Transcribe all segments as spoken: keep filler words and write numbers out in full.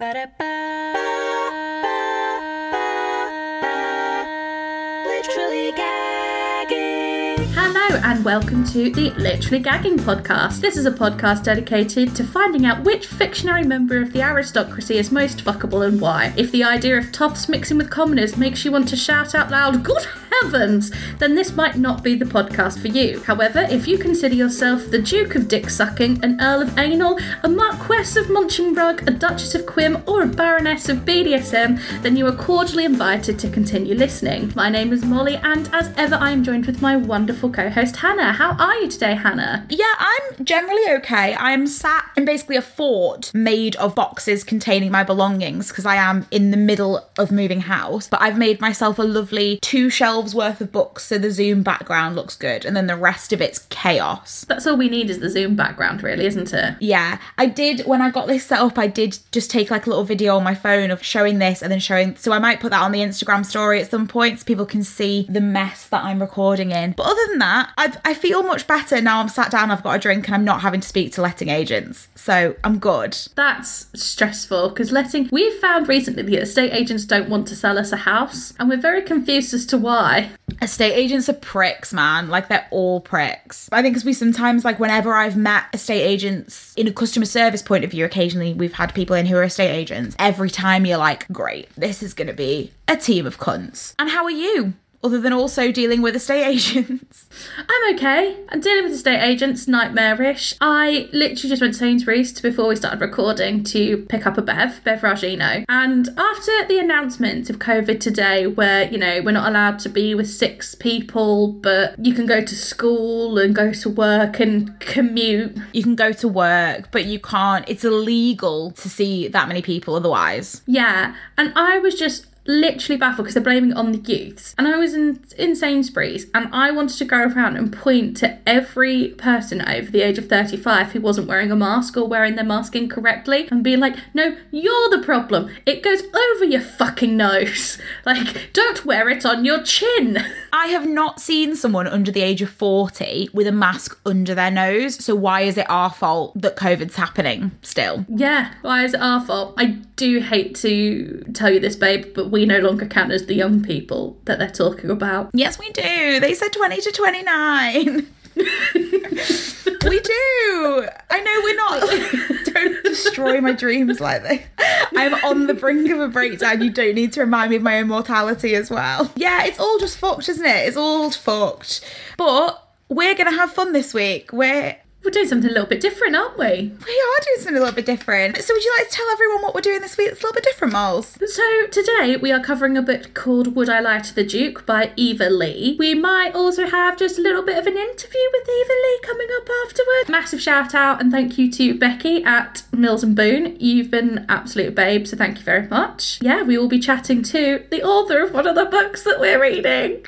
Literally gagging. Hello and welcome to the Literally Gagging podcast. This is a podcast dedicated to finding out which fictionary member of the aristocracy is most fuckable and why. If the idea of toffs mixing with commoners makes you want to shout out loud, "Good heavens," then this might not be the podcast for you. However, if you consider yourself the Duke of Dick Sucking, an Earl of Anal, a Marquess of Munchinbrug, a Duchess of Quim, or a Baroness of B D S M, then you are cordially invited to continue listening. My name is Molly, and as ever, I am joined with my wonderful co-host Hannah. How are you today, Hannah? Yeah, I'm generally okay. I'm sat in basically a fort made of boxes containing my belongings because I am in the middle of moving house, but I've made myself a lovely two shelves worth of books, so the Zoom background looks good, and then the rest of it's chaos. That's all we need is the Zoom background, really, isn't it? Yeah. I did, when I got this set up, I did just take like a little video on my phone of showing this and then showing, so I might put that on the Instagram story at some point so people can see the mess that I'm recording in. But other than that, I, I feel much better now. I'm sat down, I've got a drink, and I'm not having to speak to letting agents, so I'm good. That's stressful, because letting, we've found recently that estate agents don't want to sell us a house, and we're very confused as to why. Estate agents are pricks, man. Like, they're all pricks. I think because we sometimes, like, whenever I've met estate agents in a customer service point of view, occasionally we've had people in who are estate agents. Every time you're like, great, this is going to be a team of cunts. And how are you? Other than also dealing with estate agents. I'm okay. I'm dealing with estate agents, nightmarish. I literally just went to Sainsbury's before we started recording to pick up a Bev, Bevragino. And after the announcement of COVID today, where, you know, we're not allowed to be with six people, but you can go to school and go to work and commute. You can go to work, but you can't, it's illegal to see that many people otherwise. Yeah. And I was just literally baffled because they're blaming it on the youths. And I was in, in Sainsbury's and I wanted to go around and point to every person over the age of thirty-five who wasn't wearing a mask or wearing their mask incorrectly and be like, no, you're the problem. It goes over your fucking nose. Like, don't wear it on your chin. I have not seen someone under the age of forty with a mask under their nose. So why is it our fault that COVID's happening still? Yeah, why is it our fault? I do hate to tell you this, babe, but we We no longer count as the young people that they're talking about. Yes, we do. They said twenty to twenty-nine. We do. I know we're not. Don't destroy my dreams like this. I'm on the brink of a breakdown. You don't need to remind me of my own mortality as well. Yeah, it's all just fucked, isn't it? It's all fucked. But we're going to have fun this week. We're... We're doing something a little bit different, aren't we? We are doing something a little bit different. So would you like to tell everyone what we're doing this week? It's a little bit different, Moles. So today we are covering a book called Would I Lie to the Duke by Eva Leigh. We might also have just a little bit of an interview with Eva Leigh coming up afterwards. Massive shout out and thank you to Becky at Mills and Boon. You've been an absolute babe, so thank you very much. Yeah, we will be chatting to the author of one of the books that we're reading.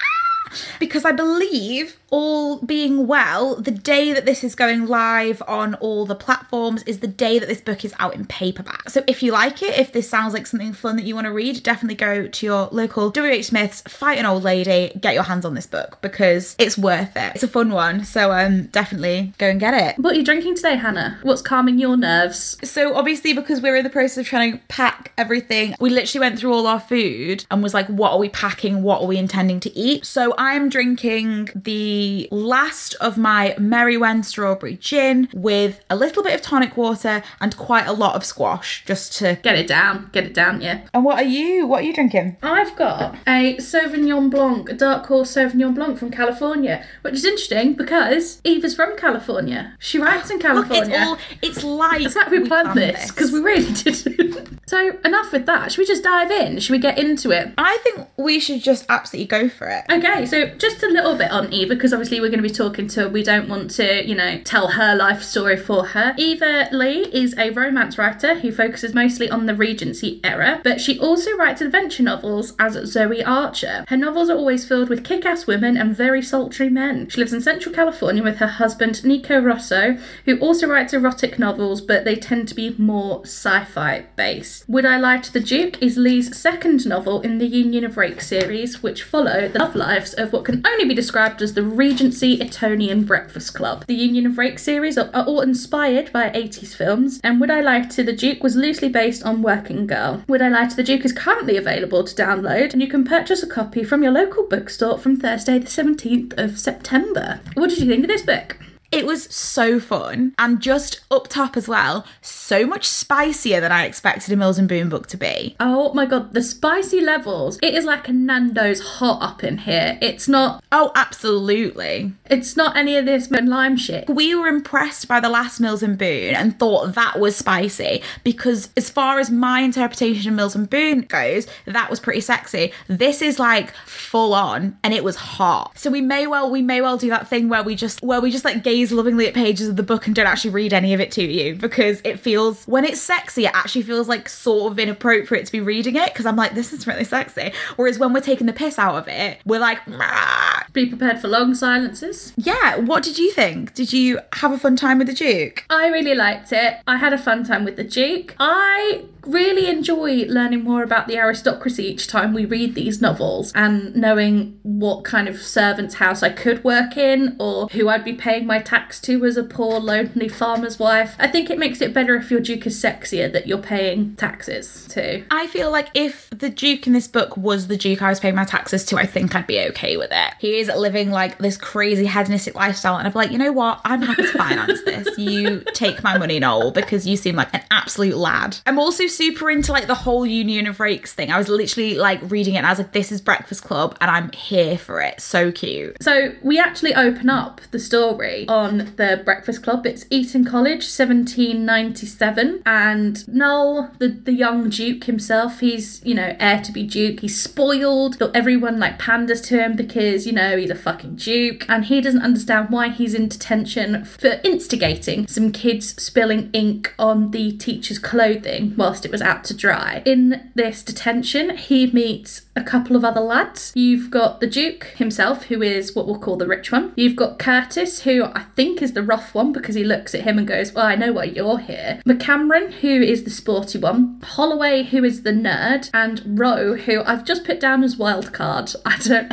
Because I believe, all being well, the day that this is going live on all the platforms is the day that this book is out in paperback. So if you like it, if this sounds like something fun that you want to read, definitely go to your local W H Smith's, fight an old lady, get your hands on this book because it's worth it. It's a fun one, so um, definitely go and get it. What are you drinking today, Hannah? What's calming your nerves? So obviously, because we're in the process of trying to pack everything, we literally went through all our food and was like, what are we packing? What are we intending to eat? So I'm drinking the last of my Merrywen strawberry gin with a little bit of tonic water and quite a lot of squash just to get it down, get it down, yeah. And what are you, what are you drinking? I've got a Sauvignon Blanc, a dark horse Sauvignon Blanc from California, which is interesting because Eva's from California. She writes in California. Look, it's all, it's like it's like we, we planned this because we really didn't. So enough with that. Should we just dive in? Should we get into it? I think we should just absolutely go for it. Okay, so just a little bit on Eva because obviously we're going to be talking to her. We don't want to, you know, tell her life story for her. Eva Leigh is a romance writer who focuses mostly on the Regency era, but she also writes adventure novels as Zoe Archer. Her novels are always filled with kick-ass women and very sultry men. She lives in central California with her husband Nico Rosso, who also writes erotic novels, but they tend to be more sci-fi based. Rakes. Would I Lie to the Duke is Leigh's second novel in the Union of Rakes series, which follow the love lives of what can only be described as the Regency Etonian Breakfast Club. The Union of Rakes series are, are all inspired by eighties films, and Would I Lie to the Duke was loosely based on Working Girl. Would I Lie to the Duke is currently available to download, and you can purchase a copy from your local bookstore from Thursday the seventeenth of September. What did you think of this book? It was so fun, and just up top as well, so much spicier than I expected a Mills and Boon book to be. Oh my god, the spicy levels. It is like a Nando's hot up in here. It's not... Oh, absolutely. It's not any of this lime shit. We were impressed by the last Mills and Boon and thought that was spicy, because as far as my interpretation of Mills and Boon goes, that was pretty sexy. This is like full on, and it was hot. So we may well, we may well do that thing where we just, where we just like gave lovingly at pages of the book and don't actually read any of it to you, because it feels, when it's sexy, it actually feels like sort of inappropriate to be reading it, because I'm like, this is really sexy. Whereas when we're taking the piss out of it, we're like, rah. Be prepared for long silences. Yeah. What did you think? Did you have a fun time with the Duke? I really liked it. I had a fun time with the Duke. I really enjoy learning more about the aristocracy each time we read these novels, and knowing what kind of servant's house I could work in, or who I'd be paying my tax to as a poor lonely farmer's wife. I think it makes it better if your Duke is sexier that you're paying taxes to. I feel like if the Duke in this book was the Duke I was paying my taxes to, I think I'd be okay with it. He is living like this crazy hedonistic lifestyle, and I'd be like, you know what, I'm happy to finance this. You take my money, Noel, because you seem like an absolute lad. I'm also super into like the whole Union of Rakes thing. I was literally like reading it and I was like, this is Breakfast Club and I'm here for it. So cute. So we actually open up the story on the Breakfast Club. It's Eton College, seventeen ninety-seven, and Noel, the, the young Duke himself, he's, you know, heir to be Duke. He's spoiled. Everyone like panders to him because, you know, he's a fucking Duke, and he doesn't understand why he's in detention for instigating some kids spilling ink on the teacher's clothing whilst it was out to dry. In this detention, he meets a couple of other lads. You've got the Duke himself, who is what we'll call the rich one. You've got Curtis, who I think is the rough one, because he looks at him and goes, well, I know why you're here. McCameron, who is the sporty one. Holloway, who is the nerd. And Roe, who I've just put down as wild card. I don't...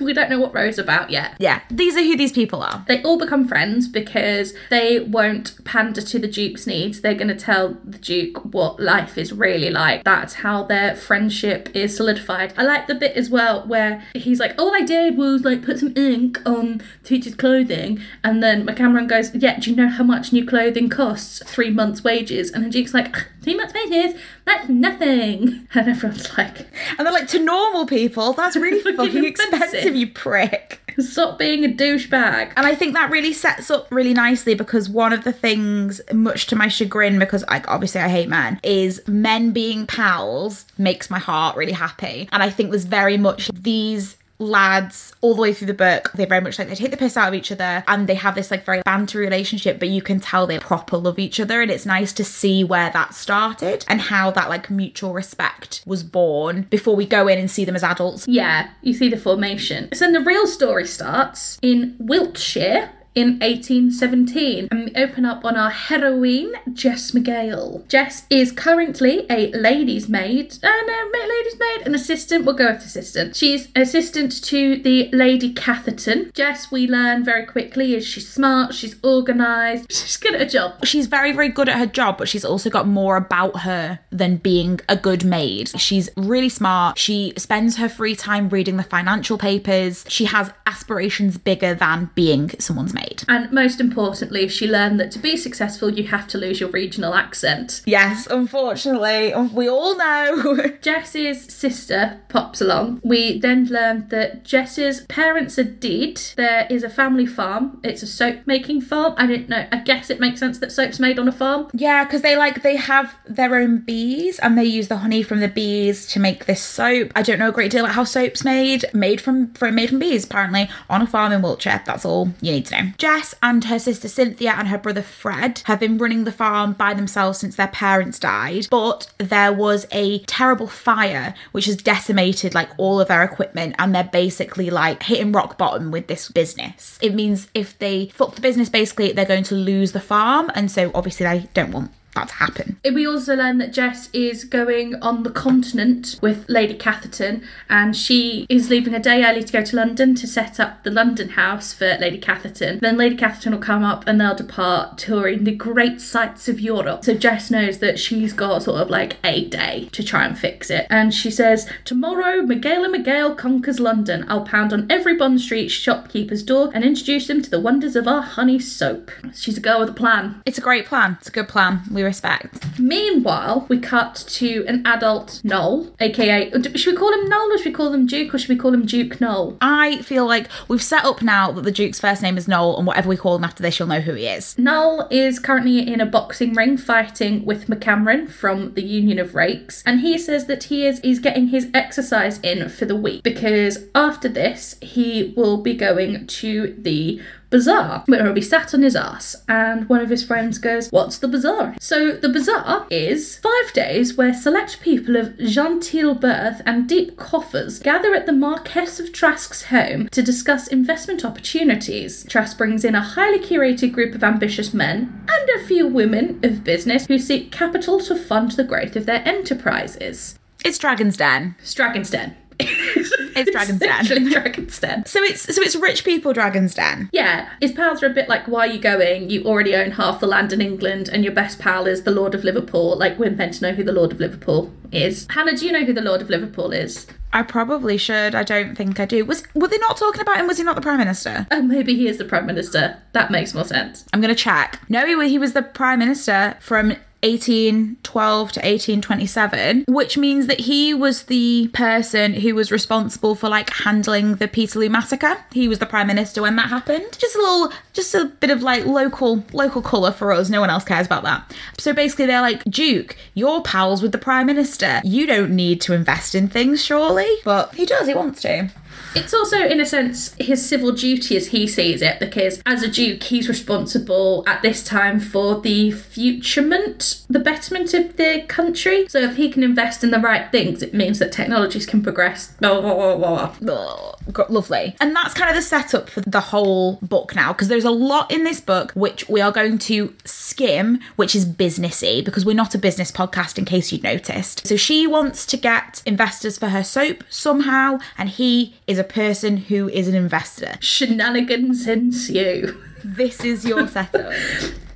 We don't know what Roe's about yet. Yeah, these are who these people are. They all become friends because they won't pander to the Duke's needs. They're going to tell the Duke what life is really like. That's how their friendship is solidified. I like the bit as well where he's like, all I did was like put some ink on teacher's clothing, and then McCameron goes, yeah, do you know how much new clothing costs? Three months' wages. And the Duke's like, three months' wages? That's nothing. And everyone's like... And they're like, to normal people, that's really fucking expensive. Expensive, you prick. Stop being a douchebag. And I think that really sets up really nicely, because one of the things, much to my chagrin, because I, obviously I hate men, is men being pals makes my heart really happy. And I think there's very much these... lads all the way through the book, they very much like, they take the piss out of each other and they have this like very banter relationship, but you can tell they proper love each other, and it's nice to see where that started and how that like mutual respect was born before we go in and see them as adults. Yeah, you see the formation. So then the real story starts in Wiltshire in eighteen seventeen, and we open up on our heroine, Jess McGale. Jess is currently a lady's maid, uh, no, lady's maid, an assistant, we'll go with assistant. She's assistant to the Lady Catherton. Jess, we learn very quickly, is she's smart, she's organised, she's good at her job. She's very, very good at her job, but she's also got more about her than being a good maid. She's really smart, she spends her free time reading the financial papers, she has aspirations bigger than being someone's maid. And most importantly, she learned that to be successful, you have to lose your regional accent. Yes, unfortunately. We all know. Jess's sister pops along. We then learned that Jess's parents are dead. There is a family farm. It's a soap-making farm. I don't know. I guess it makes sense that soap's made on a farm. Yeah, because they like they have their own bees and they use the honey from the bees to make this soap. I don't know a great deal about how soap's made. Made from, from, made from bees, apparently, on a farm in Wiltshire. That's all you need to know. Jess and her sister Cynthia and her brother Fred have been running the farm by themselves since their parents died, but there was a terrible fire which has decimated like all of their equipment, and they're basically like hitting rock bottom with this business. It means if they fuck the business, basically they're going to lose the farm, and so obviously they don't want that to happen. We also learn that Jess is going on the continent with Lady Catherton, and she is leaving a day early to go to London to set up the London house for Lady Catherton. Then Lady Catherton will come up and they'll depart touring the great sights of Europe. So Jess knows that she's got sort of like a day to try and fix it. And she says, tomorrow McGale and McGale conquers London. I'll pound on every Bond Street shopkeeper's door and introduce them to the wonders of our honey soap. She's a girl with a plan. It's a great plan. It's a good plan. We respect. Meanwhile, we cut to an adult Noel, aka, should we call him Noel or should we call him Duke or should we call him Duke Noel? I feel like we've set up now that the Duke's first name is Noel, and whatever we call him after this, you'll know who he is. Noel is currently in a boxing ring fighting with McCameron from the Union of Rakes, and he says that he is he's getting his exercise in for the week because after this he will be going to the bazaar, where he'll be sat on his ass. And one of his friends goes, what's the bazaar? So the bazaar is five days where select people of genteel birth and deep coffers gather at the Marquess of Trask's home to discuss investment opportunities. Trask brings in a highly curated group of ambitious men and a few women of business who seek capital to fund the growth of their enterprises. It's Dragon's Den. It's Dragon's Den. It's Dragon's Den. Dragon's Den. So it's so it's rich people Dragon's Den. Yeah. His pals are a bit like, why are you going? You already own half the land in England and your best pal is the Lord of Liverpool. Like, we're meant to know who the Lord of Liverpool is. Hannah, do you know who the Lord of Liverpool is? I probably should. I don't think I do. Was Were they not talking about him? Was he not the Prime Minister? Oh, maybe he is the Prime Minister. That makes more sense. I'm going to check. No, he, he was the Prime Minister from eighteen twelve to eighteen twenty-seven, which means that he was the person who was responsible for like handling the Peterloo massacre. He was the Prime Minister when that happened. Just a little, just a bit of like local, local colour for us. No one else cares about that. So basically they're like, Duke, you're pals with the Prime Minister. You don't need to invest in things, surely. But he does, he wants to. It's also, in a sense, his civil duty as he sees it, because as a duke, he's responsible at this time for the futurement, the betterment of the country. So if he can invest in the right things, it means that technologies can progress. Blah, blah, blah, blah. Oh, lovely. And that's kind of the setup for the whole book now, because there's a lot in this book which we are going to skim, which is businessy, because we're not a business podcast, in case you'd noticed. So she wants to get investors for her soap somehow, and he is a person who is an investor. Shenanigans ensue. This is your setup.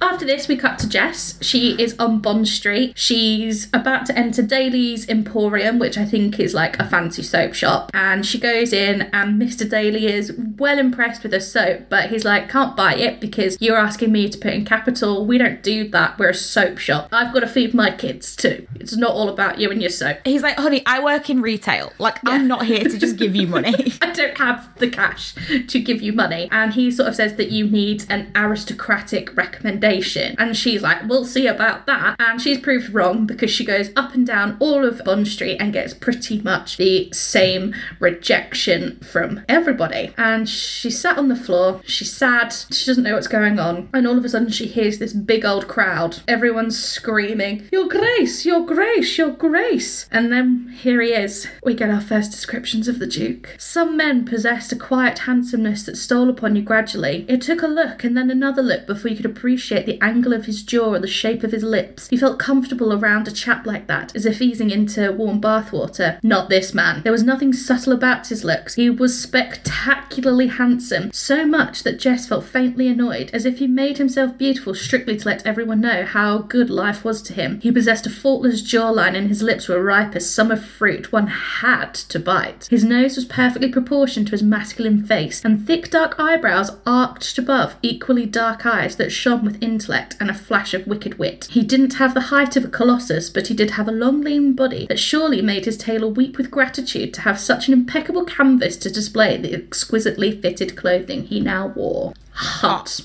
After this, we cut to Jess. She is on Bond Street. She's about to enter Daly's Emporium, which I think is like a fancy soap shop. And she goes in and Mister Daly is well impressed with her soap, but he's like, can't buy it because you're asking me to put in capital. We don't do that. We're a soap shop. I've got to feed my kids too. It's not all about you and your soap. He's like, honey, I work in retail. Like, yeah. I'm not here to just give you money. I don't have the cash to give you money. And he sort of says that you need an aristocratic recommendation. And she's like, we'll see about that. And she's proved wrong because she goes up and down all of Bond Street and gets pretty much the same rejection from everybody. And she's sat on the floor. She's sad. She doesn't know what's going on. And all of a sudden she hears this big old crowd. Everyone's screaming, Your Grace, Your Grace, Your Grace. And then here he is. We get our first descriptions of the Duke. Some men possessed a quiet handsomeness that stole upon you gradually. It took a look and then another look before you could appreciate the angle of his jaw and the shape of his lips. You felt comfortable around a chap like that, as if easing into warm bathwater. Not this man. There was nothing subtle about his looks. He was spectacularly handsome, so much that Jess felt faintly annoyed, as if he made himself beautiful strictly to let everyone know how good life was to him. He possessed a faultless jawline and his lips were ripe as summer fruit one had to bite. His nose was perfectly proportioned to his masculine face, and thick dark eyebrows arched above equally dark eyes that shone with intellect and a flash of wicked wit. He didn't have the height of a colossus, but he did have a long lean body that surely made his tailor weep with gratitude to have such an impeccable canvas to display the exquisitely fitted clothing he now wore. Hot.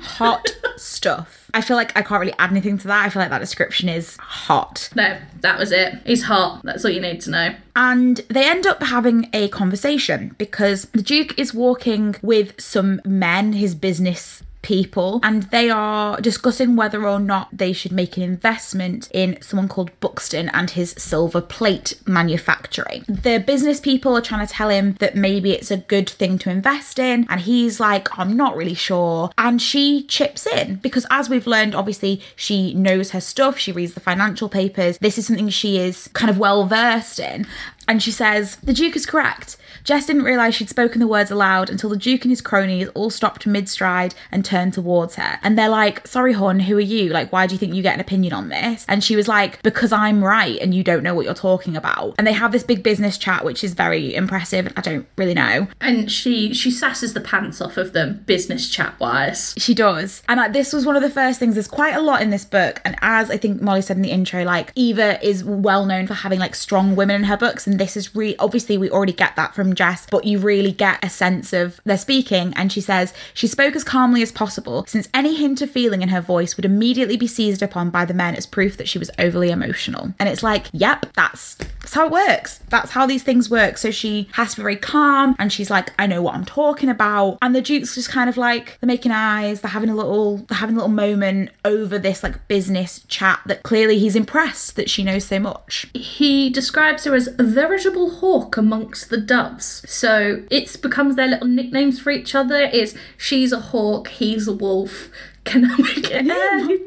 Hot stuff. I feel like I can't really add anything to that. I feel like that description is hot. No, that was it. He's hot. That's all you need to know. And they end up having a conversation because the Duke is walking with some men, his business people, and they are discussing whether or not they should make an investment in someone called Buxton and his silver plate manufacturing. The business people are trying to tell him that maybe it's a good thing to invest in, and he's like, I'm not really sure. And she chips in because, as we've learned, obviously she knows her stuff, she reads the financial papers, this is something she is kind of well versed in. And she says, the Duke is correct. Jess didn't realise she'd spoken the words aloud until the Duke and his cronies all stopped mid-stride and turned towards her. And they're like, sorry, hon, who are you? Like, why do you think you get an opinion on this? And she was like, because I'm right and you don't know what you're talking about. And they have this big business chat, which is very impressive. I don't really know. And she she sasses the pants off of them, business chat-wise. She does. And like, this was one of the first things. There's quite a lot in this book. And as I think Molly said in the intro, like, Eva is well known for having, like, strong women in her books. And this is really, obviously, we already get that from Jess, but you really get a sense of their speaking. And she says, she spoke as calmly as possible, since any hint of feeling in her voice would immediately be seized upon by the men as proof that she was overly emotional. And it's like, yep, that's, that's how it works. That's how these things work. So she has to be very calm, and she's like, I know what I'm talking about. And the Duke's just kind of like, they're making eyes, they're having a little, they're having a little moment over this, like, business chat that clearly he's impressed that she knows so much. He describes her as a veritable hawk amongst the doves. So it becomes their little nicknames for each other. Is she's a hawk, he's a wolf. Can I make it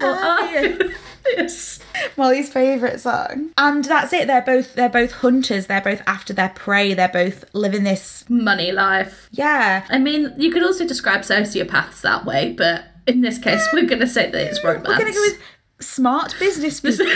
up? Yes. Molly's favourite song. And that's it. They're both they're both hunters. They're both after their prey. They're both living this money life. Yeah. I mean, you could also describe sociopaths that way, but in this case, yeah, we're going to say that it's romance. We're going to go with smart business people.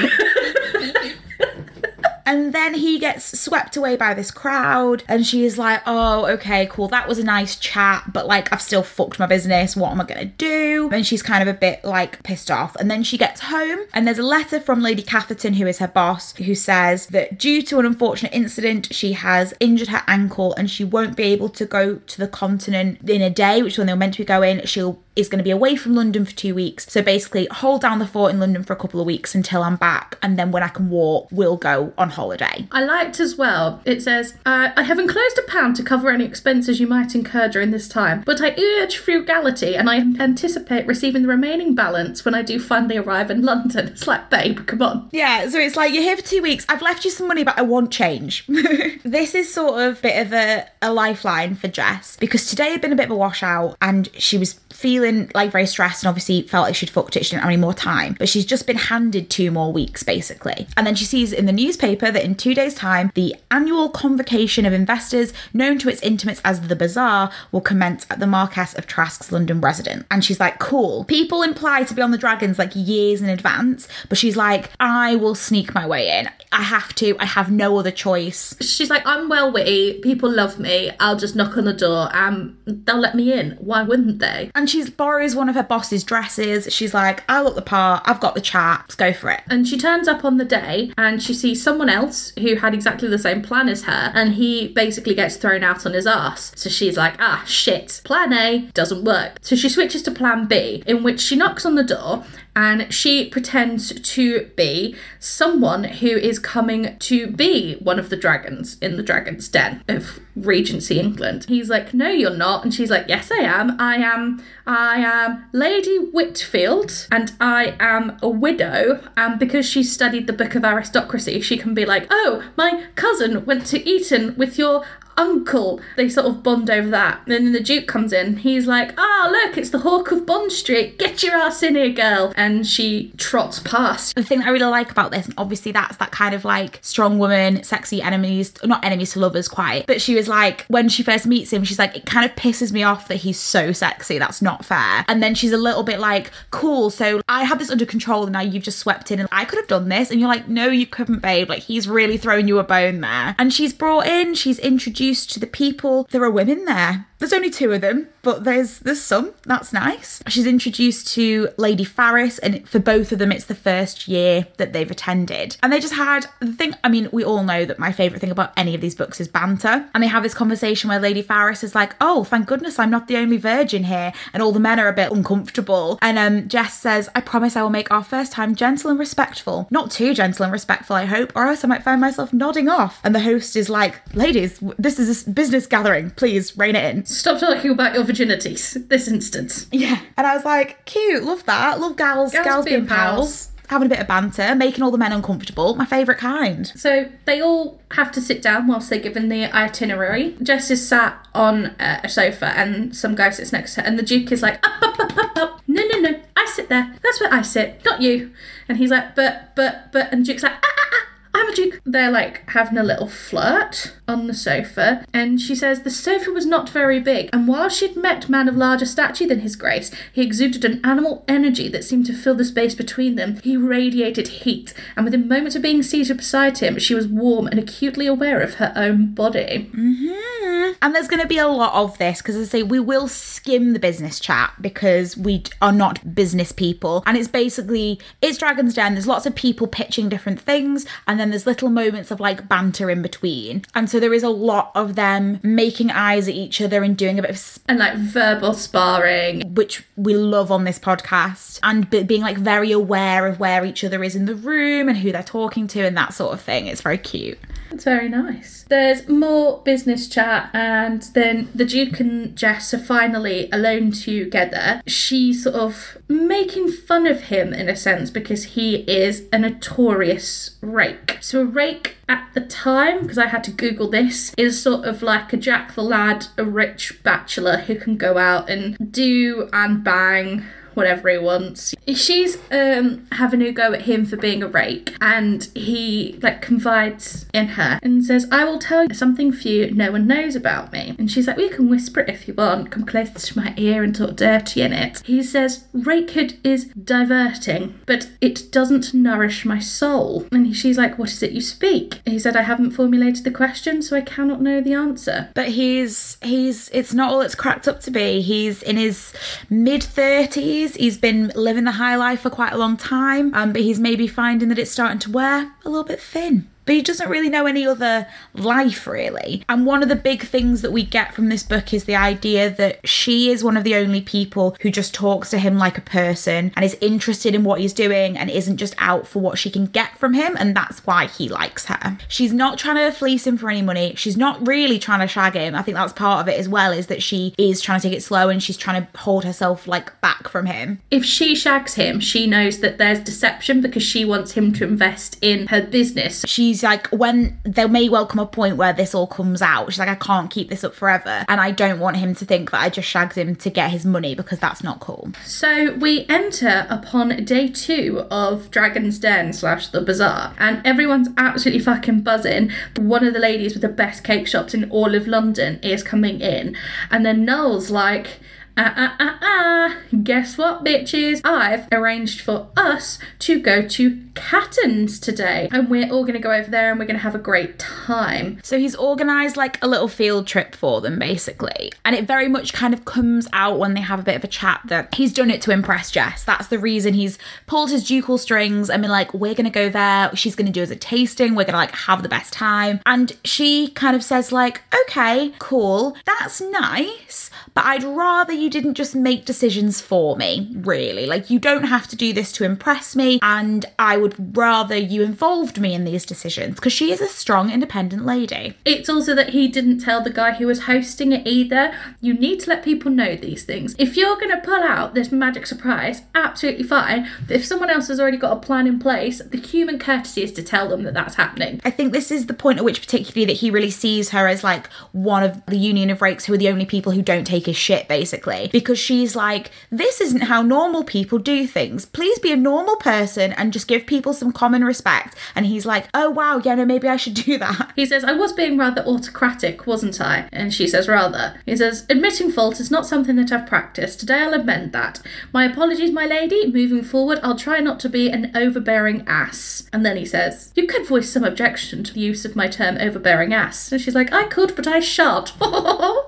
And then he gets swept away by this crowd, and she is like, oh, okay, cool, that was a nice chat, but, like, I've still fucked my business. What am I going to do? And she's kind of a bit, like, pissed off. And then she gets home, and there's a letter from Lady Catherton, who is her boss, who says that due to an unfortunate incident, she has injured her ankle and she won't be able to go to the continent in a day, which is when they were meant to be going. She'll is going to be away from London for two weeks. So basically, hold down the fort in London for a couple of weeks until I'm back, and then when I can walk, we'll go on holiday. I liked as well, it says, uh, I have enclosed a pound to cover any expenses you might incur during this time, but I urge frugality and I anticipate receiving the remaining balance when I do finally arrive in London. It's like, babe, come on. Yeah, so it's like, you're here for two weeks, I've left you some money, but I want change. This is sort of a bit of a, a lifeline for Jess, because today had been a bit of a washout and she was feeling like very stressed, and obviously felt like she'd fucked it, she didn't have any more time, but she's just been handed two more weeks basically. And then she sees in the newspaper that in two days time the annual convocation of investors, known to its intimates as the Bazaar, will commence at the Marquess of Trask's London residence. And she's like, cool, people imply to be on the dragons like years in advance, but she's like, I will sneak my way in, I have to, I have no other choice. She's like, I'm well witty, people love me, I'll just knock on the door and they'll let me in, why wouldn't they? And she's borrows one of her boss's dresses. She's like, I look the part, I've got the chat, let's go for it. And she turns up on the day and she sees someone else who had exactly the same plan as her, and he basically gets thrown out on his arse. So she's like, ah, shit, plan A doesn't work. So she switches to plan B, in which she knocks on the door and she pretends to be someone who is coming to be one of the dragons in the Dragon's Den of Regency England. He's like, no, you're not. And she's like, yes, I am. I am... I I am Lady Whitfield and I am a widow, and because she studied the Book of Aristocracy, she can be like, oh, my cousin went to Eton with your uncle. They sort of bond over that. And then the Duke comes in, he's like, ah, oh, look, it's the hawk of Bond Street, get your ass in here, girl. And she trots past. The thing that I really like about this, and obviously that's that kind of like strong woman, sexy enemies, not enemies to lovers quite, but she was like, when she first meets him, she's like, it kind of pisses me off that he's so sexy, that's not fair. And then she's a little bit like, cool, so I have this under control and now you've just swept in and I could have done this. And you're like, no, you couldn't, babe, like he's really thrown you a bone there. And she's brought in, she's introduced to the people. There are women there. There's only two of them, but there's there's some. That's nice. She's introduced to Lady Farris, and for both of them, it's the first year that they've attended. And they just had the thing. I mean, we all know that my favourite thing about any of these books is banter. And they have this conversation where Lady Farris is like, oh, thank goodness I'm not the only virgin here. And all the men are a bit uncomfortable. And um, Jess says, I promise I will make our first time gentle and respectful. Not too gentle and respectful, I hope, or else I might find myself nodding off. And the host is like, ladies, this is a business gathering. Please rein it in. Stop talking about your virginities this instance. Yeah. And I was like, cute, love that. Love gals, gals, gals being, being pals. pals. Having a bit of banter, making all the men uncomfortable. My favourite kind. So they all have to sit down whilst they're given the itinerary. Jess is sat on a sofa and some guy sits next to her and the Duke is like, up, up, up, up, up. No, no, no, I sit there. That's where I sit, not you. And he's like, but, but, but. And Duke's like, ah, ah, ah. I'm a Duke. They're like having a little flirt on the sofa and she says the sofa was not very big and while she'd met man of larger stature than his grace, he exuded an animal energy that seemed to fill the space between them. He radiated heat and within moments of being seated beside him, she was warm and acutely aware of her own body. Mm-hmm. And there's going to be a lot of this because, as I say, we will skim the business chat because we are not business people and it's basically, it's Dragon's Den, there's lots of people pitching different things and And then there's little moments of like banter in between. And so there is a lot of them making eyes at each other and doing a bit of... Sp- and like verbal sparring. Which we love on this podcast. And b- being like very aware of where each other is in the room and who they're talking to and that sort of thing. It's very cute. It's very nice. There's more business chat and then the Duke and Jess are finally alone together. She's sort of making fun of him in a sense because he is a notorious rake. So a rake at the time, because I had to Google this, is sort of like a Jack the Lad, a rich bachelor who can go out and do and bang whatever he wants. She's um, having a go at him for being a rake and he like confides in her and says, I will tell you something few no one knows about me. And she's like, well, you can whisper it if you want. Come close to my ear and talk dirty in it. He says, rakehood is diverting, but it doesn't nourish my soul. And she's like, what is it you speak? And he said, I haven't formulated the question, so I cannot know the answer. But he's, he's, it's not all it's cracked up to be. He's in his mid-thirties. He's been living the high life for quite a long time, um, but he's maybe finding that it's starting to wear a little bit thin. But he doesn't really know any other life, really. And one of the big things that we get from this book is the idea that she is one of the only people who just talks to him like a person and is interested in what he's doing and isn't just out for what she can get from him. And that's why he likes her. She's not trying to fleece him for any money. She's not really trying to shag him. I think that's part of it as well, is that she is trying to take it slow and she's trying to hold herself like back from him. If she shags him, she knows that there's deception because she wants him to invest in her business. She's like, when there may well come a point where this all comes out, she's like, I can't keep this up forever and I don't want him to think that I just shagged him to get his money because that's not cool. So we enter upon day two of Dragon's Den slash the bazaar and everyone's absolutely fucking buzzing. One of the ladies with the best cake shops in all of London is coming in and then Noel's like, Ah, ah, ah, ah, guess what, bitches? I've arranged for us to go to Catton's today. And we're all going to go over there and we're going to have a great time. So he's organised like a little field trip for them, basically. And it very much kind of comes out when they have a bit of a chat that he's done it to impress Jess. That's the reason he's pulled his ducal strings and been like, we're going to go there. She's going to do us a tasting. We're going to like have the best time. And she kind of says like, okay, cool. That's nice. But I'd rather you didn't just make decisions for me, really. Like, you don't have to do this to impress me, and I would rather you involved me in these decisions, because she is a strong, independent lady. It's also that he didn't tell the guy who was hosting it either. You need to let people know these things. If you're going to pull out this magic surprise, absolutely fine. But if someone else has already got a plan in place, the human courtesy is to tell them that that's happening. I think this is the point at which particularly that he really sees her as, like, one of the Union of Rakes who are the only people who don't take his shit, basically. Because she's like, this isn't how normal people do things. Please be a normal person and just give people some common respect. And he's like, oh, wow, yeah, no, maybe I should do that. He says, I was being rather autocratic, wasn't I? And she says, rather. He says, admitting fault is not something that I've practiced. Today I'll amend that. My apologies, my lady. Moving forward, I'll try not to be an overbearing ass. And then he says, you could voice some objection to the use of my term overbearing ass. And she's like, I could, but I shan't.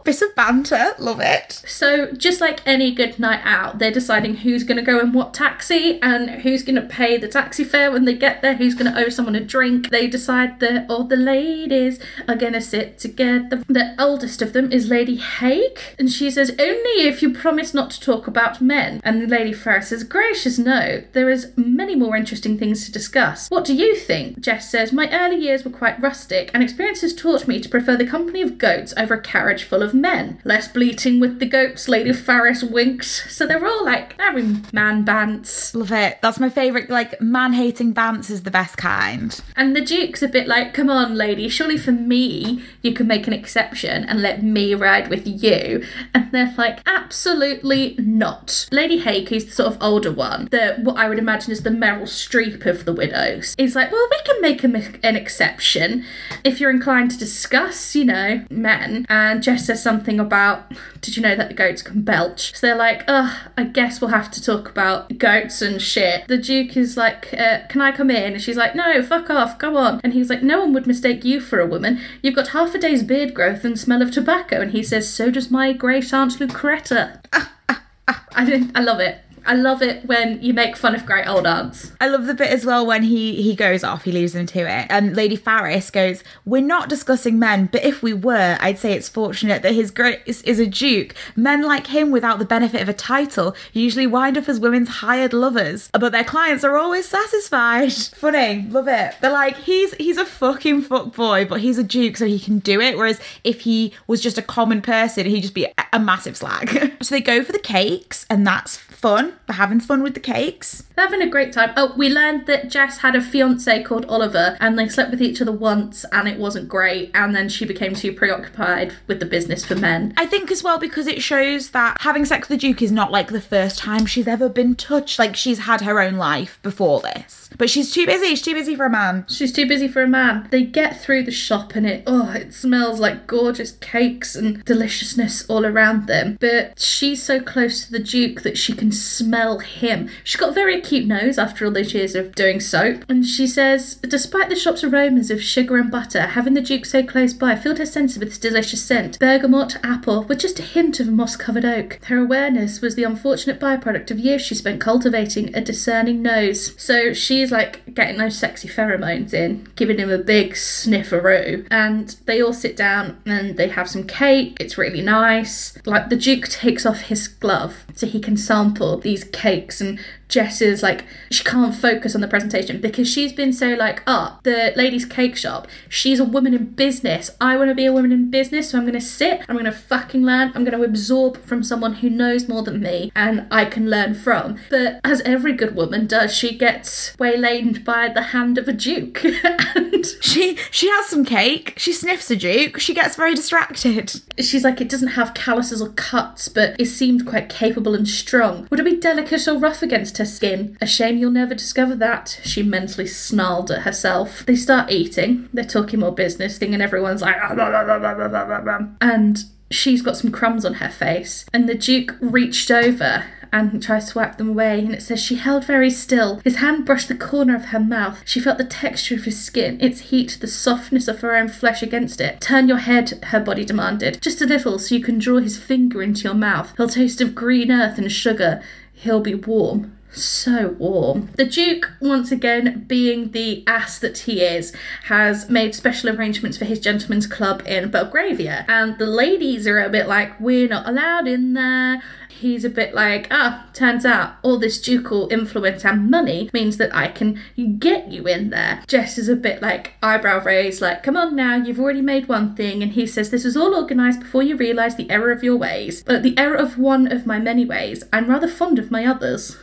Bit of banter. Love it. So just like any good night out, they're deciding who's going to go in what taxi and who's going to pay the taxi fare when they get there, who's going to owe someone a drink. They decide that, oh, the ladies are gonna sit together. The eldest of them is Lady Hake, and she says, only if you promise not to talk about men. And Lady Ferris says, gracious no, there is many more interesting things to discuss. What do you think? Jess says, my early years were quite rustic, and experiences taught me to prefer the company of goats over a carriage full of men. Less bleating with the goats, Lady Ferris winks. So they're all like having man bants. Love it. That's my favourite, like, man-hating bants is the best kind. And the Duke's a bit like, come on, lady, surely for me you can make an exception and let me ride with you. And they're like, absolutely not. Lady Hake, who's the sort of older one, the what I would imagine is the Meryl Streep of the widows, is like, well, we can make a, an exception if you're inclined to discuss, you know, men. And Jess says something about, did you know that the goats can belch? So they're like, ugh, I guess we'll have to talk about goats and shit. The Duke is like, uh, can I come in? And she's like, no, fuck off, go on. And he's like, no one would mistake you for a woman. You've got half a day's beard growth and smell of tobacco. And he says, so does my great aunt Lucretta. Ah, ah, ah. I didn't, I love it. I love it when you make fun of great old aunts. I love the bit as well when he, he goes off, he leaves them to it. And Lady Farris goes, we're not discussing men, but if we were, I'd say it's fortunate that His Grace is a duke. Men like him without the benefit of a title usually wind up as women's hired lovers, but their clients are always satisfied. Funny, love it. They're like, he's he's a fucking fuckboy, but he's a duke, so he can do it. Whereas if he was just a common person, he'd just be a, a massive slag. So they go for the cakes, and that's fun. We're having fun with the cakes. They're having a great time. Oh, we learned that Jess had a fiance called Oliver, and they slept with each other once and it wasn't great, and then she became too preoccupied with the business for men. I think as well because it shows that having sex with the Duke is not like the first time she's ever been touched. Like, she's had her own life before this. But she's too busy. She's too busy for a man. She's too busy for a man. They get through the shop and it, oh, it smells like gorgeous cakes and deliciousness all around them. But she's so close to the Duke that she can smell smell him. She's got a very acute nose after all those years of doing soap. And she says, despite the shop's aromas of sugar and butter, having the Duke so close by filled her senses with its delicious scent. Bergamot, apple, with just a hint of moss-covered oak. Her awareness was the unfortunate byproduct of years she spent cultivating a discerning nose. So she's like getting those sexy pheromones in, giving him a big snifferoo. And they all sit down and they have some cake. It's really nice. Like, the Duke takes off his glove so he can sample the these cakes, and Jess is like, she can't focus on the presentation because she's been so like, ah, oh, the ladies' cake shop, she's a woman in business. I want to be a woman in business, so I'm going to sit, I'm going to fucking learn, I'm going to absorb from someone who knows more than me and I can learn from. But as every good woman does, she gets waylaid by the hand of a duke. And she she has some cake, she sniffs a duke, she gets very distracted. She's like, it doesn't have calluses or cuts, but it seemed quite capable and strong. Would it be delicate or rough against her skin? A shame you'll never discover that, she mentally snarled at herself. They start eating, they're talking more business thing, and everyone's like, ah, blah, blah, blah, blah, blah, blah, blah. And she's got some crumbs on her face, and the Duke reached over and tries to wipe them away, and it says she held very still. His hand brushed the corner of her mouth. She felt the texture of his skin, its heat, the softness of her own flesh against it. Turn your head, her body demanded. Just a little, so you can draw his finger into your mouth. He'll taste of green earth and sugar. He'll be warm. So warm. The Duke, once again, being the ass that he is, has made special arrangements for his gentleman's club in Belgravia, and the ladies are a bit like, we're not allowed in there. He's a bit like, ah, oh, turns out all this ducal influence and money means that I can get you in there. Jess is a bit like, eyebrow raised, like, come on now, you've already made one thing. And he says, this was all organised before you realised the error of your ways. But the error of one of my many ways. I'm rather fond of my others.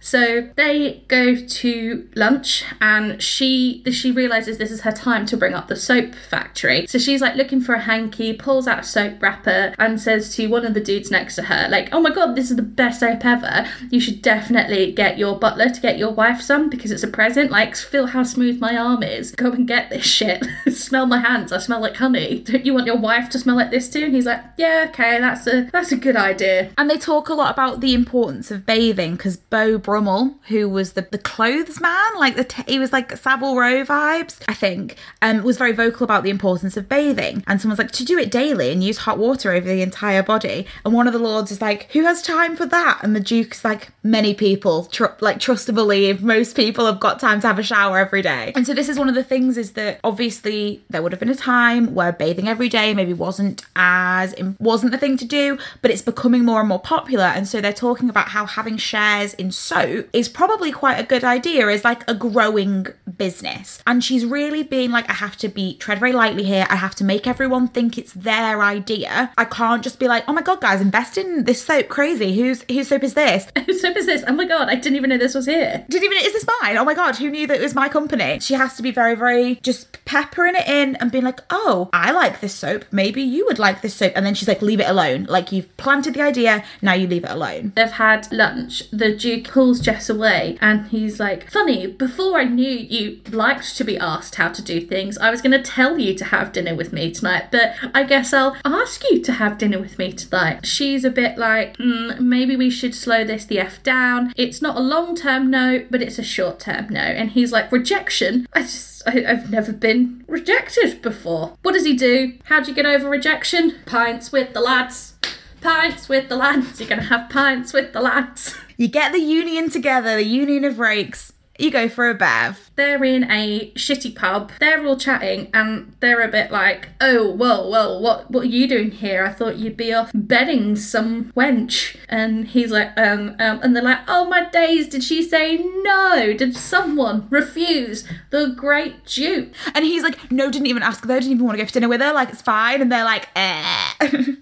So they go to lunch, and she she realises this is her time to bring up the soap factory. So she's like looking for a hanky, pulls out a soap wrapper and says to one of the dudes next to her, like, oh my god, this is the best soap ever. You should definitely get your butler to get your wife some because it's a present. Like, feel how smooth my arm is. Go and get this shit. Smell my hands. I smell like honey. Don't you want your wife to smell like this too? And he's like, yeah, okay, that's a that's a good idea. And they talk a lot about the importance of bathing because Beau Beau Brummell, who was the, the clothes man, like the t- he was like Savile Row vibes, I think, um, was very vocal about the importance of bathing. And someone's like, to do it daily and use hot water over the entire body. And one of the lords is like, who has time for that? And the Duke's like, many people, tr- like trust and believe, most people have got time to have a shower every day. And so this is one of the things, is that obviously there would have been a time where bathing every day maybe wasn't as, wasn't the thing to do, but it's becoming more and more popular. And so they're talking about how having shares in soap is probably quite a good idea, is like a growing business. And she's really being like, I have to be, tread very lightly here. I have to make everyone think it's their idea. I can't just be like, oh my God, guys, invest in this soap, crazy. Who's, whose soap is this? Whose soap is this? Oh my God, I didn't even know this was here. Didn't even, is this mine? Oh my God, who knew that it was my company? She has to be very, very just peppering it in and being like, oh, I like this soap. Maybe you would like this soap. And then she's like, leave it alone. Like, you've planted the idea, now you leave it alone. They've had lunch. The Duke pulls Jess away and he's like, funny, before I knew you liked to be asked how to do things, I was going to tell you to have dinner with me tonight, but I guess I'll ask you to have dinner with me tonight. She's a bit like, mm, maybe we should slow this the F down. It's not a long-term no, but it's a short-term no. And he's like, rejection? I just, I, I've never been rejected before. What does he do? How do you get over rejection? Pints with the lads. Pints with the lads. You're going to have pints with the lads. You get the union together, the Union of Rakes. You go for a bath. They're in a shitty pub. They're all chatting and they're a bit like, oh, whoa, whoa, what, what are you doing here? I thought you'd be off bedding some wench. And he's like, um, um, and they're like, oh my days, did she say no? Did someone refuse the great Duke? And he's like, no, didn't even ask though. Didn't even want to go for dinner with her. Like, it's fine. And they're like, eh.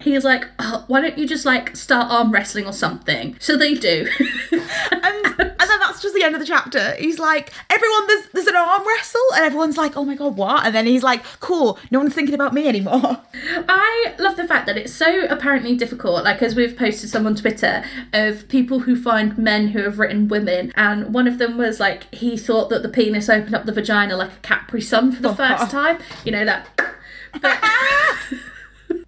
He's like, oh, why don't you just like start arm wrestling or something? So they do. and, and then that's just the end of the chapter. He's like, everyone, there's, there's an arm wrestle. And everyone's like, oh my God, what? And then he's like, cool, no one's thinking about me anymore. I love the fact that it's so apparently difficult. Like, as we've posted some on Twitter of people who find men who have written women. And one of them was like, he thought that the penis opened up the vagina like a Capri Sun for the oh. first time. You know, that... But-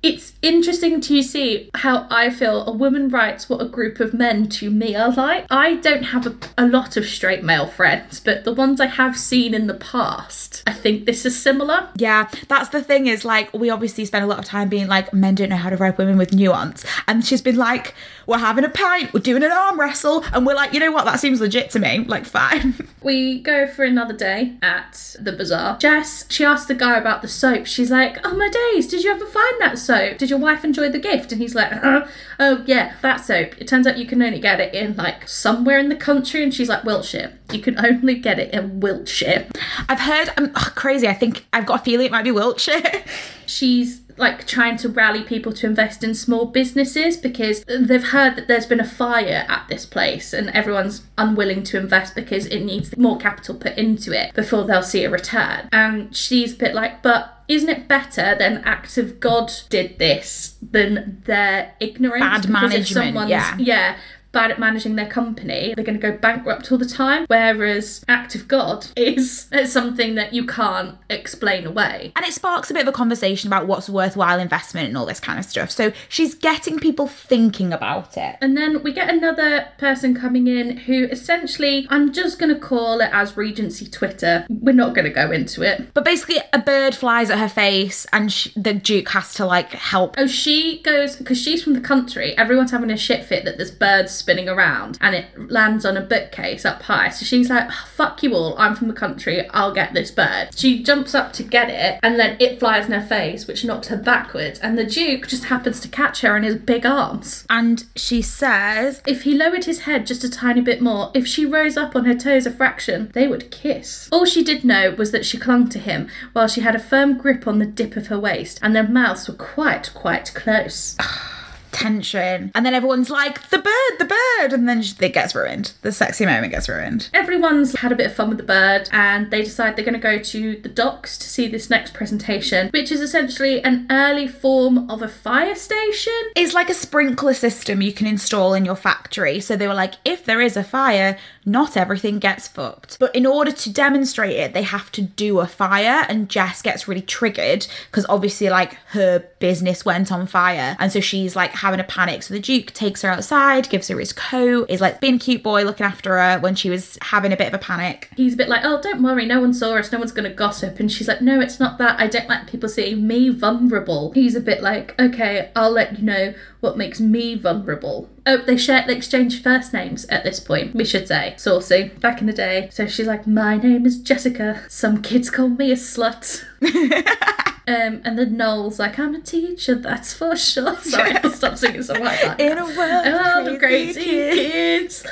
It's interesting to see how I feel a woman writes what a group of men to me are like. I don't have a, a lot of straight male friends, but the ones I have seen in the past, I think this is similar. Yeah, that's the thing, is like, we obviously spend a lot of time being like, men don't know how to write women with nuance. And she's been like, we're having a pint, we're doing an arm wrestle. And we're like, you know what, that seems legit to me. Like, fine. We go for another day at the bazaar. Jess, she asked the guy about the soap. She's like, oh my days, did you ever find that soap? Did your wife enjoy the gift? And he's like, uh, oh yeah, that soap. It turns out you can only get it in like somewhere in the country. And she's like, Wiltshire. You can only get it in Wiltshire. I've heard, um, oh, crazy, I think, I've got a feeling it might be Wiltshire. She's like trying to rally people to invest in small businesses because they've heard that there's been a fire at this place and everyone's unwilling to invest because it needs more capital put into it before they'll see a return. And she's a bit like, but isn't it better than acts of God did this than their ignorance? Bad management, yeah. Yeah. Bad at managing their company, they're going to go bankrupt all the time, whereas act of God is something that you can't explain away. And it sparks a bit of a conversation about what's worthwhile investment and all this kind of stuff. So she's getting people thinking about it. And then we get another person coming in who essentially, I'm just going to call it as Regency Twitter. We're not going to go into it. But basically a bird flies at her face and she, the Duke has to like help. Oh, she goes, because she's from the country, everyone's having a shit fit that there's birds spinning around and it lands on a bookcase up high. So she's like, oh, fuck you all, I'm from the country, I'll get this bird. She jumps up to get it and then it flies in her face, which knocks her backwards, and the Duke just happens to catch her in his big arms. And she says, if he lowered his head just a tiny bit more, if she rose up on her toes a fraction, they would kiss. All she did know was that she clung to him while she had a firm grip on the dip of her waist and their mouths were quite, quite close. Tension. And then everyone's like, the bird, the bird. And then it gets ruined. The sexy moment gets ruined. Everyone's had a bit of fun with the bird and they decide they're going to go to the docks to see this next presentation, which is essentially an early form of a fire station. It's like a sprinkler system you can install in your factory. So they were like, if there is a fire, not everything gets fucked. But in order to demonstrate it, they have to do a fire, and Jess gets really triggered because obviously like her business went on fire, and so she's like having a panic. So the Duke takes her outside, gives her his coat, is like being a cute boy looking after her when she was having a bit of a panic. He's a bit like, oh, don't worry, no one saw us, no one's gonna gossip. And she's like, no, it's not that, I don't like people seeing me vulnerable. He's a bit like, okay, I'll let you know what makes me vulnerable. Oh, they share, they exchange first names at this point, we should say. Saucy, back in the day. So she's like, my name is Jessica. Some kids call me a slut. Um, and then Noel's like, I'm a teacher, that's for sure. Sorry, I'll stop singing something like that. In a world oh, of crazy, crazy kids.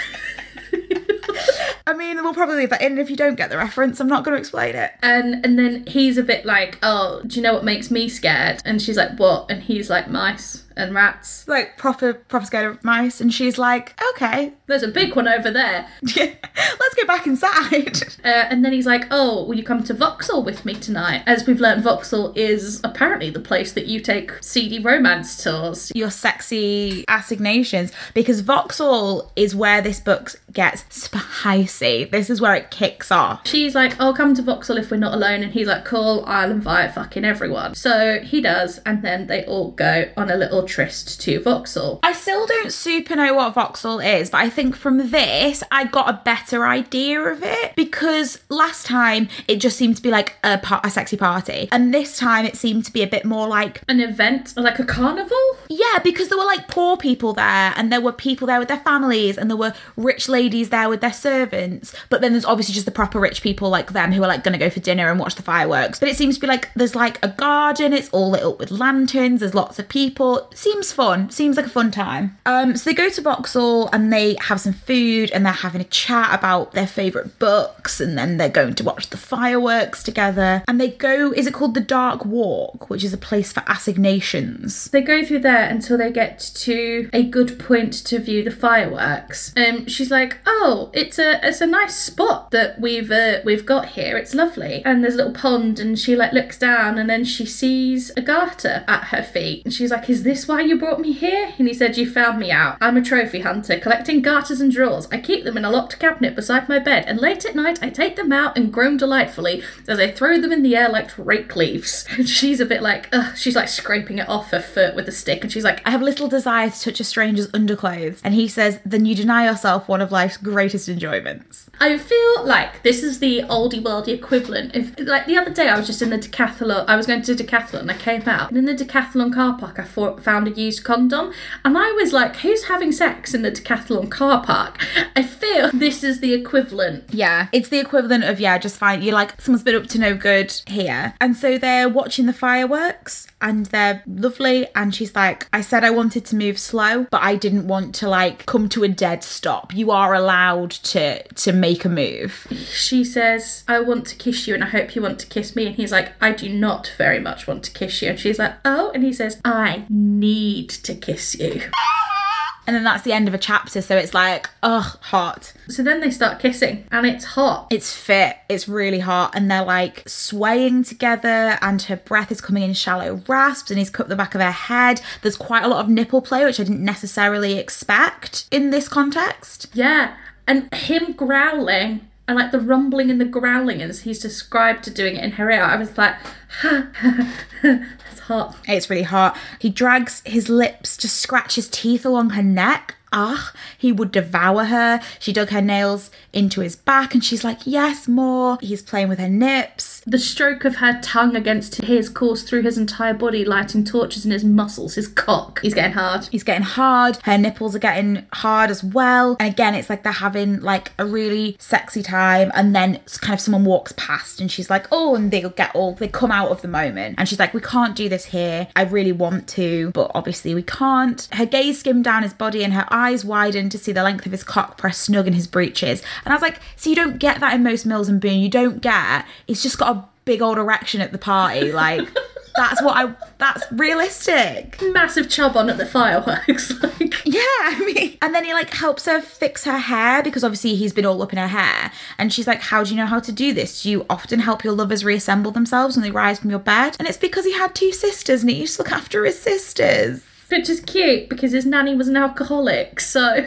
I mean, we'll probably leave that in if you don't get the reference. I'm not going to explain it. And and then he's a bit like, oh, do you know what makes me scared? And she's like, what? And he's like, mice and rats. Like, proper, proper scared of mice. And she's like, okay. There's a big one over there. Yeah. Let's go back inside. Uh, and then he's like, oh, will you come to Vauxhall with me tonight? As we've learned, Vauxhall is apparently the place that you take seedy romance tours. Your sexy assignations. Because Vauxhall is where this book gets spicy. This is where it kicks off. She's like, oh, come to Vauxhall if we're not alone. And he's like, cool, I'll invite fucking everyone. So he does. And then they all go on a little tryst to Vauxhall. I still don't super know what Vauxhall is, but I think from this I got a better idea of it, because last time it just seemed to be like a, par- a sexy party, and this time it seemed to be a bit more like an event, like a carnival. Yeah, because there were like poor people there, and there were people there with their families, and there were rich ladies there with their servants, but then there's obviously just the proper rich people like them who are like gonna go for dinner and watch the fireworks. But it seems to be like there's like a garden, it's all lit up with lanterns, there's lots of people. Seems fun. Seems like a fun time. Um, so they go to Vauxhall and they have some food and they're having a chat about their favourite books, and then they're going to watch the fireworks together. And they go, is it called the Dark Walk, which is a place for assignations? They go through there until they get to a good point to view the fireworks. Um, she's like, oh, it's a it's a nice spot that we've uh, we've got here. It's lovely. And there's a little pond, and she like looks down, and then she sees a garter at her feet, and she's like, is this why you brought me here? And he said, you found me out. I'm a trophy hunter, collecting garters and drawers. I keep them in a locked cabinet beside my bed, and late at night I take them out and groan delightfully as I throw them in the air like rake leaves. And she's a bit like, ugh, she's like scraping it off her foot with a stick, and she's like, I have little desire to touch a stranger's underclothes. And he says, then you deny yourself one of life's greatest enjoyments. I feel like this is the oldie worldie equivalent. If, like the other day I was just in the decathlon, I was going to Decathlon, and I came out, and in the Decathlon car park I thought found a used condom, and I was like, who's having sex in the Decathlon car park? I feel this is the equivalent. Yeah, it's the equivalent of, yeah, just fine, you're like, someone's been up to no good here. And so they're watching the fireworks and they're lovely, and she's like, I said I wanted to move slow, but I didn't want to like come to a dead stop. You are allowed to to make a move. She says, I want to kiss you and I hope you want to kiss me. And he's like, I do not very much want to kiss you. And she's like, oh. And he says, I need to kiss you. And then that's the end of a chapter, so it's like, ugh, hot. So then they start kissing, and it's hot. It's fit. It's really hot. And they're like swaying together, and her breath is coming in shallow rasps, and he's cut the back of her head. There's quite a lot of nipple play, which I didn't necessarily expect in this context. Yeah, and him growling, and like the rumbling and the growling as he's described to doing it in her ear, I was like, ha, ha, ha. Hot. It's really hot. He drags his lips to scratch his teeth along her neck. Ah, he would devour her. She dug her nails into his back, and she's like, yes, more. He's playing with her nips. The stroke of her tongue against his coursed through his entire body, lighting torches in his muscles, his cock. He's getting hard. He's getting hard. Her nipples are getting hard as well. And again, it's like they're having like a really sexy time, and then kind of someone walks past, and she's like, oh, and they'll get all, they come out of the moment. And she's like, we can't do this here. I really want to, but obviously we can't. Her gaze skimmed down his body, and her eyes eyes widened to see the length of his cock pressed snug in his breeches. And I was like, so you don't get that in most Mills and Boon. You don't get, it's just got a big old erection at the party. Like, that's what I, that's realistic. Massive chub on at the fireworks. Like, yeah, I mean. And then he like helps her fix her hair, because obviously he's been all up in her hair. And she's like, how do you know how to do this? Do you often help your lovers reassemble themselves when they rise from your bed? And it's because he had two sisters and he used to look after his sisters. Which is cute because his nanny was an alcoholic, so...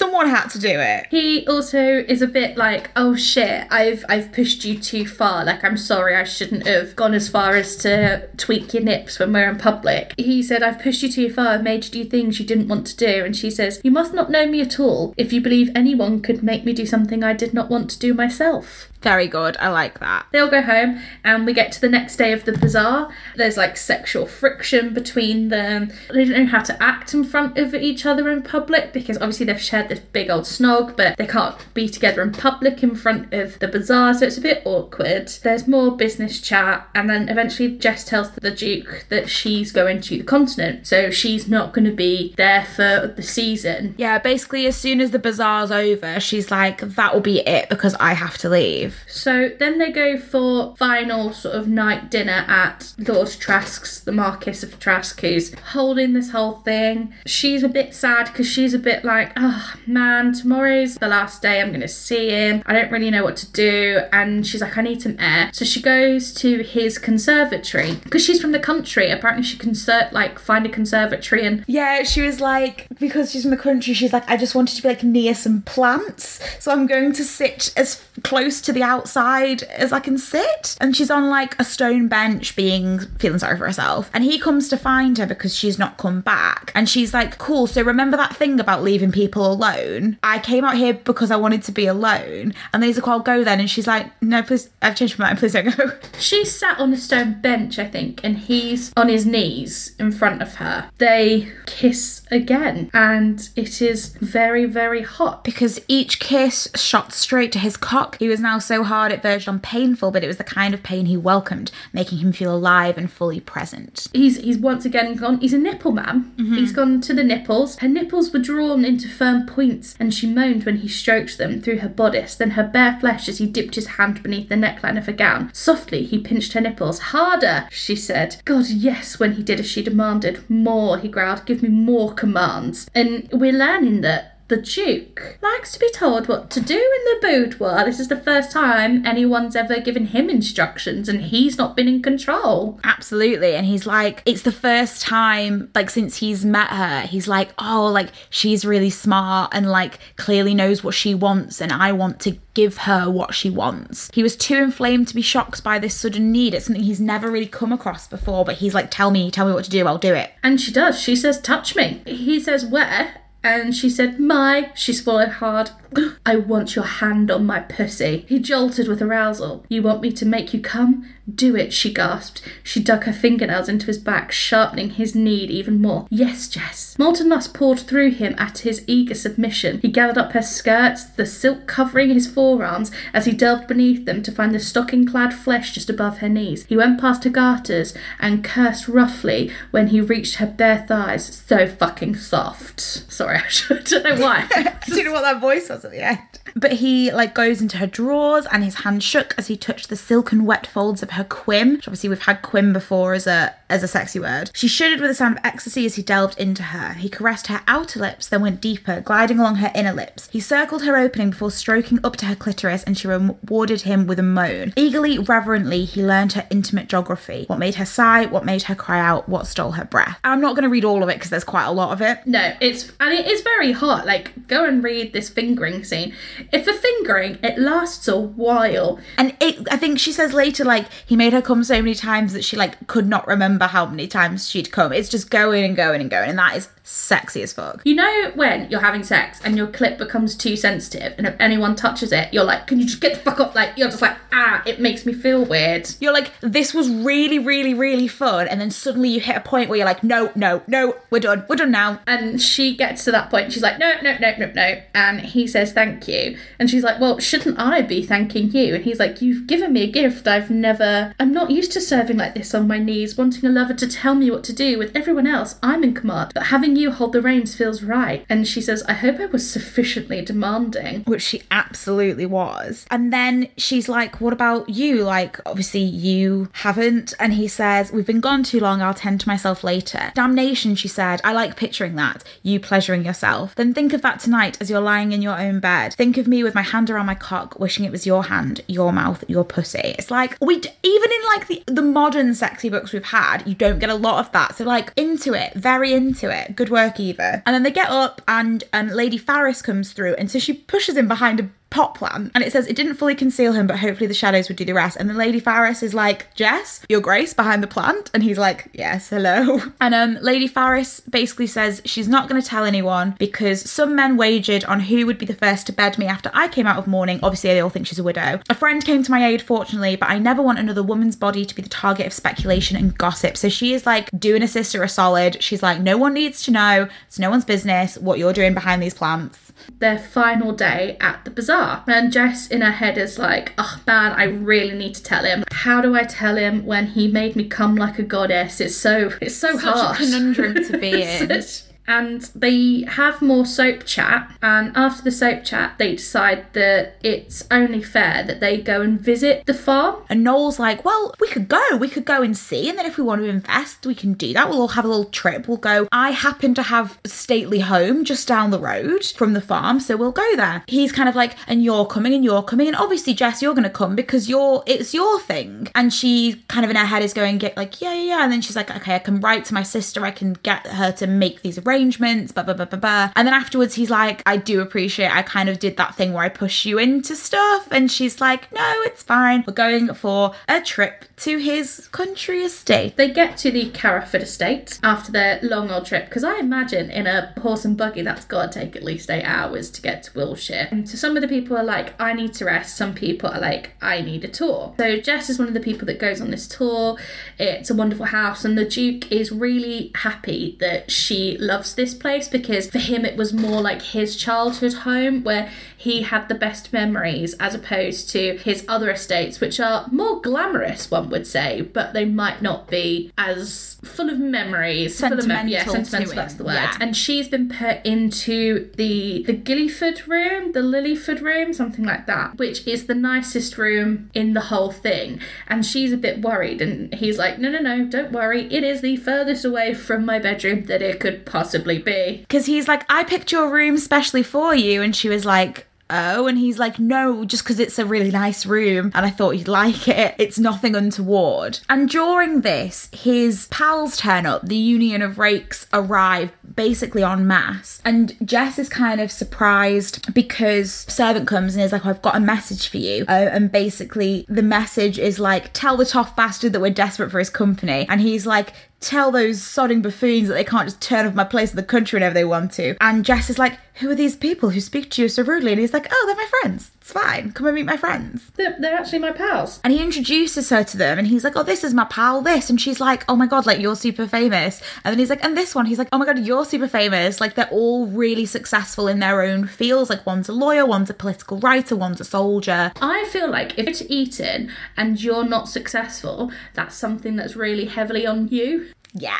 Someone had to do it. He also is a bit like, oh shit, I've I've pushed you too far. Like, I'm sorry, I shouldn't have gone as far as to tweak your nips when we're in public. He said, I've pushed you too far, I've made you do things you didn't want to do. And she says, you must not know me at all if you believe anyone could make me do something I did not want to do myself. Very good. I like that. They all go home and we get to the next day of the bazaar. There's like sexual friction between them. They don't know how to act in front of each other in public because obviously they've shared this big old snog, but they can't be together in public in front of the bazaar, so it's a bit awkward. There's more business chat, and then eventually Jess tells the Duke that she's going to the continent, so she's not going to be there for the season. Yeah, basically as soon as the bazaar's over, she's like, that will be it because I have to leave. So then they go for final sort of night dinner at Lord Trask's, the Marquis of Trask, who's holding this whole thing. She's a bit sad because she's a bit like, oh man, tomorrow's the last day I'm going to see him. I don't really know what to do. And she's like, I need some air. So she goes to his conservatory because she's from the country. Apparently she can cert- like find a conservatory and... Yeah, she was like, because she's from the country, she's like, I just wanted to be like near some plants. So I'm going to sit as close to the outside as I can sit. And she's on like a stone bench being feeling sorry for herself, and he comes to find her because she's not come back. And she's like, cool, so remember that thing about leaving people alone? I came out here because I wanted to be alone. And then he's like, well, I'll go then. And she's like, no, please, I've changed my mind, please don't go. She's sat on a stone bench, I think, and he's on his knees in front of her. They kiss again, and it is very, very hot because each kiss shot straight to his cock. He was now so hard it verged on painful, but it was the kind of pain he welcomed, making him feel alive and fully present. He's he's once again gone, he's a nipple man. Mm-hmm. He's gone to the nipples. Her nipples were drawn into firm points, and she moaned when he stroked them through her bodice, then her bare flesh as he dipped his hand beneath the neckline of her gown. Softly, he pinched her nipples. Harder, she said. God, yes, when he did as she demanded. More, he growled. Give me more commands. And we're learning that the Duke likes to be told what to do in the boudoir. This is the first time anyone's ever given him instructions and he's not been in control. Absolutely. And he's like, it's the first time, like, since he's met her, he's like, oh, like, she's really smart and, like, clearly knows what she wants and I want to give her what she wants. He was too inflamed to be shocked by this sudden need. It's something he's never really come across before, but he's like, tell me, tell me what to do, I'll do it. And she does. She says, touch me. He says, where? And she said, my. She swallowed hard. I want your hand on my pussy. He jolted with arousal. You want me to make you come? Do it, she gasped. She dug her fingernails into his back, sharpening his need even more. Yes, Jess. Molten lust poured through him at his eager submission. He gathered up her skirts, the silk covering his forearms, as he delved beneath them to find the stocking-clad flesh just above her knees. He went past her garters and cursed roughly when he reached her bare thighs. So fucking soft. Sorry, I don't know why. I don't know what that voice was at the end. But he like goes into her drawers and his hand shook as he touched the silken wet folds of her quim, which obviously we've had quim before as a as a sexy word. She shuddered with a sound of ecstasy as he delved into her. He caressed her outer lips, then went deeper, gliding along her inner lips. He circled her opening before stroking up to her clitoris, and she rewarded him with a moan. Eagerly, reverently, he learned her intimate geography. What made her sigh, what made her cry out, what stole her breath. I'm not going to read all of it because there's quite a lot of it. No, it's and it is very hot. Like, go and read this fingering scene. If a fingering, it lasts a while. And it, I think she says later, like, he made her come so many times that she, like, could not remember how many times she'd come. It's just going and going and going. And that is sexy as fuck. You know when you're having sex and your clit becomes too sensitive and if anyone touches it, you're like, can you just get the fuck off? Like, you're just like, ah, it makes me feel weird. You're like, this was really, really, really fun. And then suddenly you hit a point where you're like, no, no, no, we're done. We're done now. And she gets to that point. She's like, no, no, no, no, no. And he says, thank you. And she's like, well, shouldn't I be thanking you? And he's like, you've given me a gift. I've never, I'm not used to serving like this on my knees, wanting a lover to tell me what to do. With everyone else, I'm in command. But having you hold the reins feels right. And she says, I hope I was sufficiently demanding. Which she absolutely was. And then she's like, what about you? Like, obviously you haven't. And he says, we've been gone too long. I'll tend to myself later. Damnation, she said. I like picturing that. You pleasuring yourself. Then think of that tonight as you're lying in your own bed. Think of me with my hand around my cock, wishing it was your hand, your mouth, your pussy. It's like, we d- even in like the, the modern sexy books we've had, you don't get a lot of that. So like, into it, very into it. Good good work either. And then they get up and um, Lady Farris comes through, and so she pushes him behind a pot plant, and it says it didn't fully conceal him, but hopefully the shadows would do the rest. And then Lady Farris is like, Jess, your grace, behind the plant. And he's like, yes, hello. And um Lady Farris basically says she's not going to tell anyone because some men wagered on who would be the first to bed me after I came out of mourning. Obviously they all think she's a widow. A friend came to my aid, fortunately, but I never want another woman's body to be the target of speculation and gossip. So she is like doing a sister a solid. She's like, no one needs to know, it's no one's business what you're doing behind these plants. Their final day at the bazaar. And Jess in her head is like, oh man, I really need to tell him. How do I tell him when he made me come like a goddess? It's so it's so Such hard. Such a conundrum to be in. And they have more soap chat, and after the soap chat they decide that it's only fair that they go and visit the farm. And Noel's like, well, we could go we could go and see, and then if we want to invest we can do that. We'll all have a little trip, we'll go. I happen to have a stately home just down the road from the farm, so we'll go there. He's kind of like, and you're coming and you're coming and obviously Jess you're gonna come because you're it's your thing. And she kind of in her head is going get like yeah yeah yeah, and then she's like, okay, I can write to my sister, I can get her to make these arrangements arrangements, blah, blah, blah, blah, blah. And then afterwards he's like, I do appreciate I kind of did that thing where I push you into stuff. And she's like, no, it's fine. We're going for a trip to his country estate. They get to the Carriford estate after their long old trip, because I imagine in a horse and buggy that's got to take at least eight hours to get to Wiltshire. And so some of the people are like, I need to rest. Some people are like, I need a tour. So Jess is one of the people that goes on this tour. It's a wonderful house, and the Duke is really happy that she loves this place, because for him it was more like his childhood home where he had the best memories, as opposed to his other estates which are more glamorous, one would say, but they might not be as full of memories. Sentimental, full of me- yeah, sentimental, that's the word. Yeah. And she's been put into the the Gilliford room, the Lilyford room, something like that, which is the nicest room in the whole thing. And she's a bit worried, and he's like, no, no, no, don't worry. It is the furthest away from my bedroom that it could possibly be. Because he's like, I picked your room specially for you. And she was like, oh. And he's like, no, just because it's a really nice room and I thought you'd like it. It's nothing untoward. And during this, his pals turn up. The Union of Rakes arrive basically en masse. And Jess is kind of surprised because servant comes and is like, oh, I've got a message for you. Uh, and basically the message is like, tell the toff bastard that we're desperate for his company. And he's like, tell those sodding buffoons that they can't just turn up my place in the country whenever they want to. And Jess is like, who are these people who speak to you so rudely? And he's like, oh, they're my friends. It's fine. Come and meet my friends. They're, they're actually my pals. And he introduces her to them, and he's like, oh, this is my pal, this. And she's like, oh my God, like, you're super famous. And then he's like, and this one. He's like, oh my God, you're super famous. Like, they're all really successful in their own fields. Like, one's a lawyer, one's a political writer, one's a soldier. I feel like if it's Eton and you're not successful, that's something that's really heavily on you. Yeah.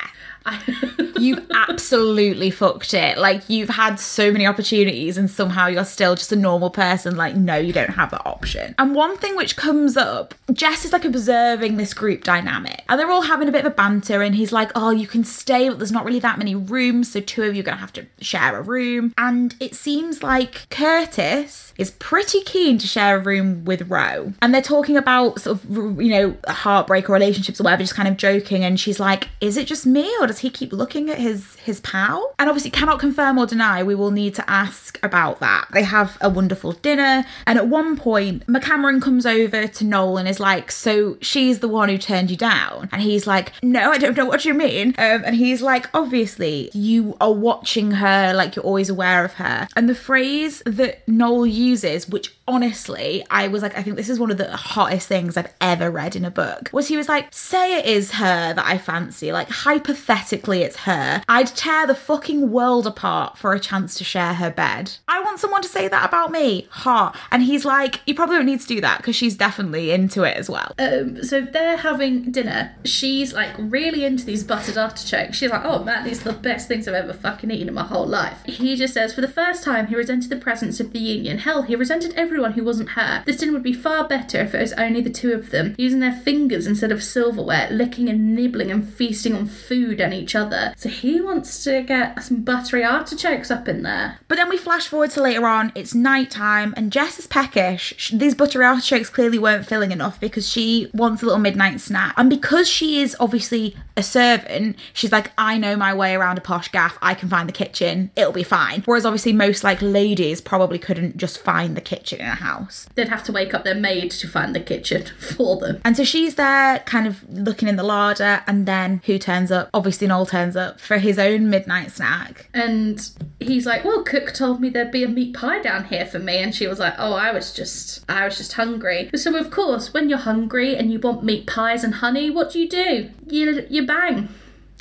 You've absolutely fucked it. Like, you've had so many opportunities and somehow you're still just a normal person. Like, no, you don't have that option. And one thing which comes up, Jess is like observing this group dynamic, and they're all having a bit of a banter, and he's like, oh, you can stay, but there's not really that many rooms, so two of you are gonna have to share a room. And it seems like Curtis is pretty keen to share a room with Ro, and they're talking about sort of, you know, heartbreak or relationships or whatever, just kind of joking. And she's like, is it just me or does he keep looking at his his pal? And obviously cannot confirm or deny, we will need to ask about that. They have a wonderful dinner, and at one point McCameron comes over to Noel and is like, so she's the one who turned you down? And he's like, no, I don't know what you mean. Um, and he's like, obviously you are watching her, like you're always aware of her. And the phrase that Noel uses, which honestly I was like, I think this is one of the hottest things I've ever read in a book, was he was like, say it is her that I fancy, like hypothetically it's her. I'd tear the fucking world apart for a chance to share her bed. I want someone to say that about me. Ha. And he's like, you probably don't need to do that because she's definitely into it as well. Um, so they're having dinner. She's like really into these buttered artichokes. She's like, oh man, these are the best things I've ever fucking eaten in my whole life. He just says, for the first time, he resented the presence of the Union. Hell, he resented everyone everyone who wasn't her. This dinner would be far better if it was only the two of them, using their fingers instead of silverware, licking and nibbling and feasting on food and each other. So he wants to get some buttery artichokes up in there. But then we flash forward to later on, it's night time, and Jess is peckish. These buttery artichokes clearly weren't filling enough because she wants a little midnight snack. And because she is obviously a servant, she's like, I know my way around a posh gaff, I can find the kitchen, it'll be fine. Whereas obviously most like ladies probably couldn't just find the kitchen in a house. They'd have to wake up their maid to find the kitchen for them. And so she's there kind of looking in the larder, and then who turns up? Obviously Noel turns up for his own midnight snack. And he's like, well, cook told me there'd be a meat pie down here for me. And she was like, oh, I was just, I was just hungry. So of course, when you're hungry and you want meat pies and honey, what do you do? You, you bang.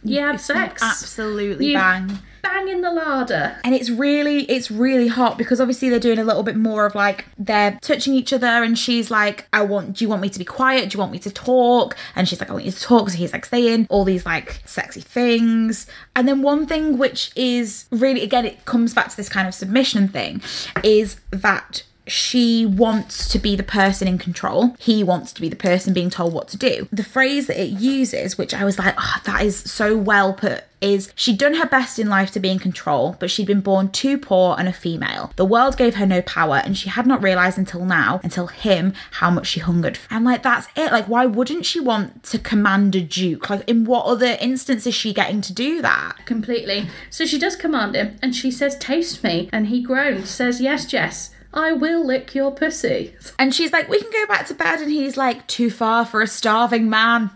You have sex. Absolutely you bang. Bang in the larder. And it's really, it's really hot because obviously they're doing a little bit more of like, they're touching each other, and she's like, I want, do you want me to be quiet? Do you want me to talk? And she's like, I want you to talk. So he's like saying all these like sexy things. And then one thing which is really, again, it comes back to this kind of submission thing, is that she wants to be the person in control. He wants to be the person being told what to do. The phrase that it uses, which I was like, oh, that is so well put, is she'd done her best in life to be in control, but she'd been born too poor and a female. The world gave her no power, and she had not realised until now, until him, how much she hungered for. And like, that's it. Like, why wouldn't she want to command a duke? Like, in what other instance is she getting to do that? Completely. So she does command him, and she says, taste me. And he groans, says, yes, Jess, I will lick your pussy. And she's like, we can go back to bed. And he's like, too far for a starving man.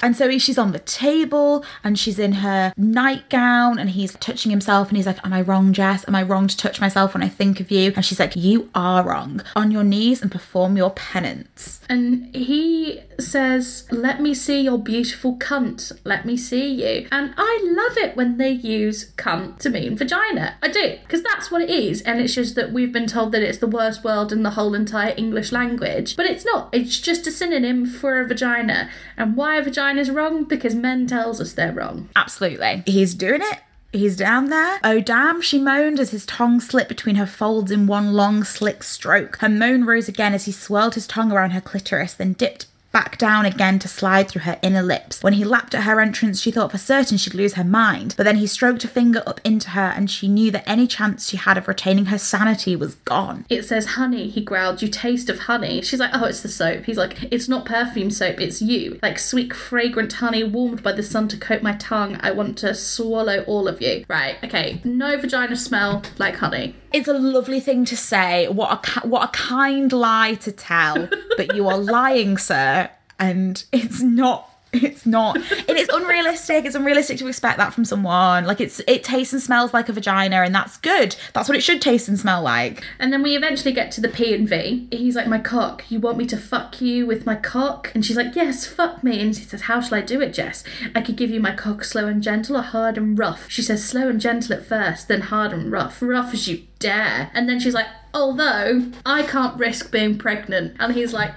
And so she's on the table and she's in her nightgown, and he's touching himself, and he's like, am I wrong, Jess? Am I wrong to touch myself when I think of you? And she's like, you are wrong. On your knees and perform your penance. And he says, let me see your beautiful cunt. Let me see you. And I love it when they use cunt to mean vagina. I do, because that's what it is. And it's just that we've been told that it's the worst word in the whole entire English language, but it's not. It's just a synonym for a vagina. And why a vagina is wrong? Because men tells us they're wrong. Absolutely. He's doing it. He's down there. Oh, damn, she moaned as his tongue slipped between her folds in one long, slick stroke. Her moan rose again as he swirled his tongue around her clitoris, then dipped back down again to slide through her inner lips. When he lapped at her entrance, she thought for certain she'd lose her mind, but then he stroked a finger up into her, and she knew that any chance she had of retaining her sanity was gone. It says, honey, he growled, you taste of honey. She's like, oh, it's the soap. He's like, it's not perfume soap, it's you. Like sweet, fragrant honey warmed by the sun to coat my tongue. I want to swallow all of you. Right, okay, no vagina smell like honey. It's a lovely thing to say. What a, what a kind lie to tell. But you are lying, sir. And it's not, it's not, it is unrealistic. It's unrealistic to expect that from someone. Like it's, it tastes and smells like a vagina, and that's good. That's what it should taste and smell like. And then we eventually get to the P and V. He's like, my cock, you want me to fuck you with my cock? And she's like, yes, fuck me. And he says, how shall I do it, Jess? I could give you my cock slow and gentle or hard and rough. She says, slow and gentle at first, then hard and rough, rough as you dare. And then she's like, although I can't risk being pregnant. And he's like,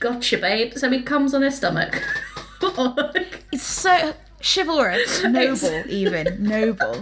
gotcha, babe. So he comes on her stomach. It's so chivalrous, noble, even noble,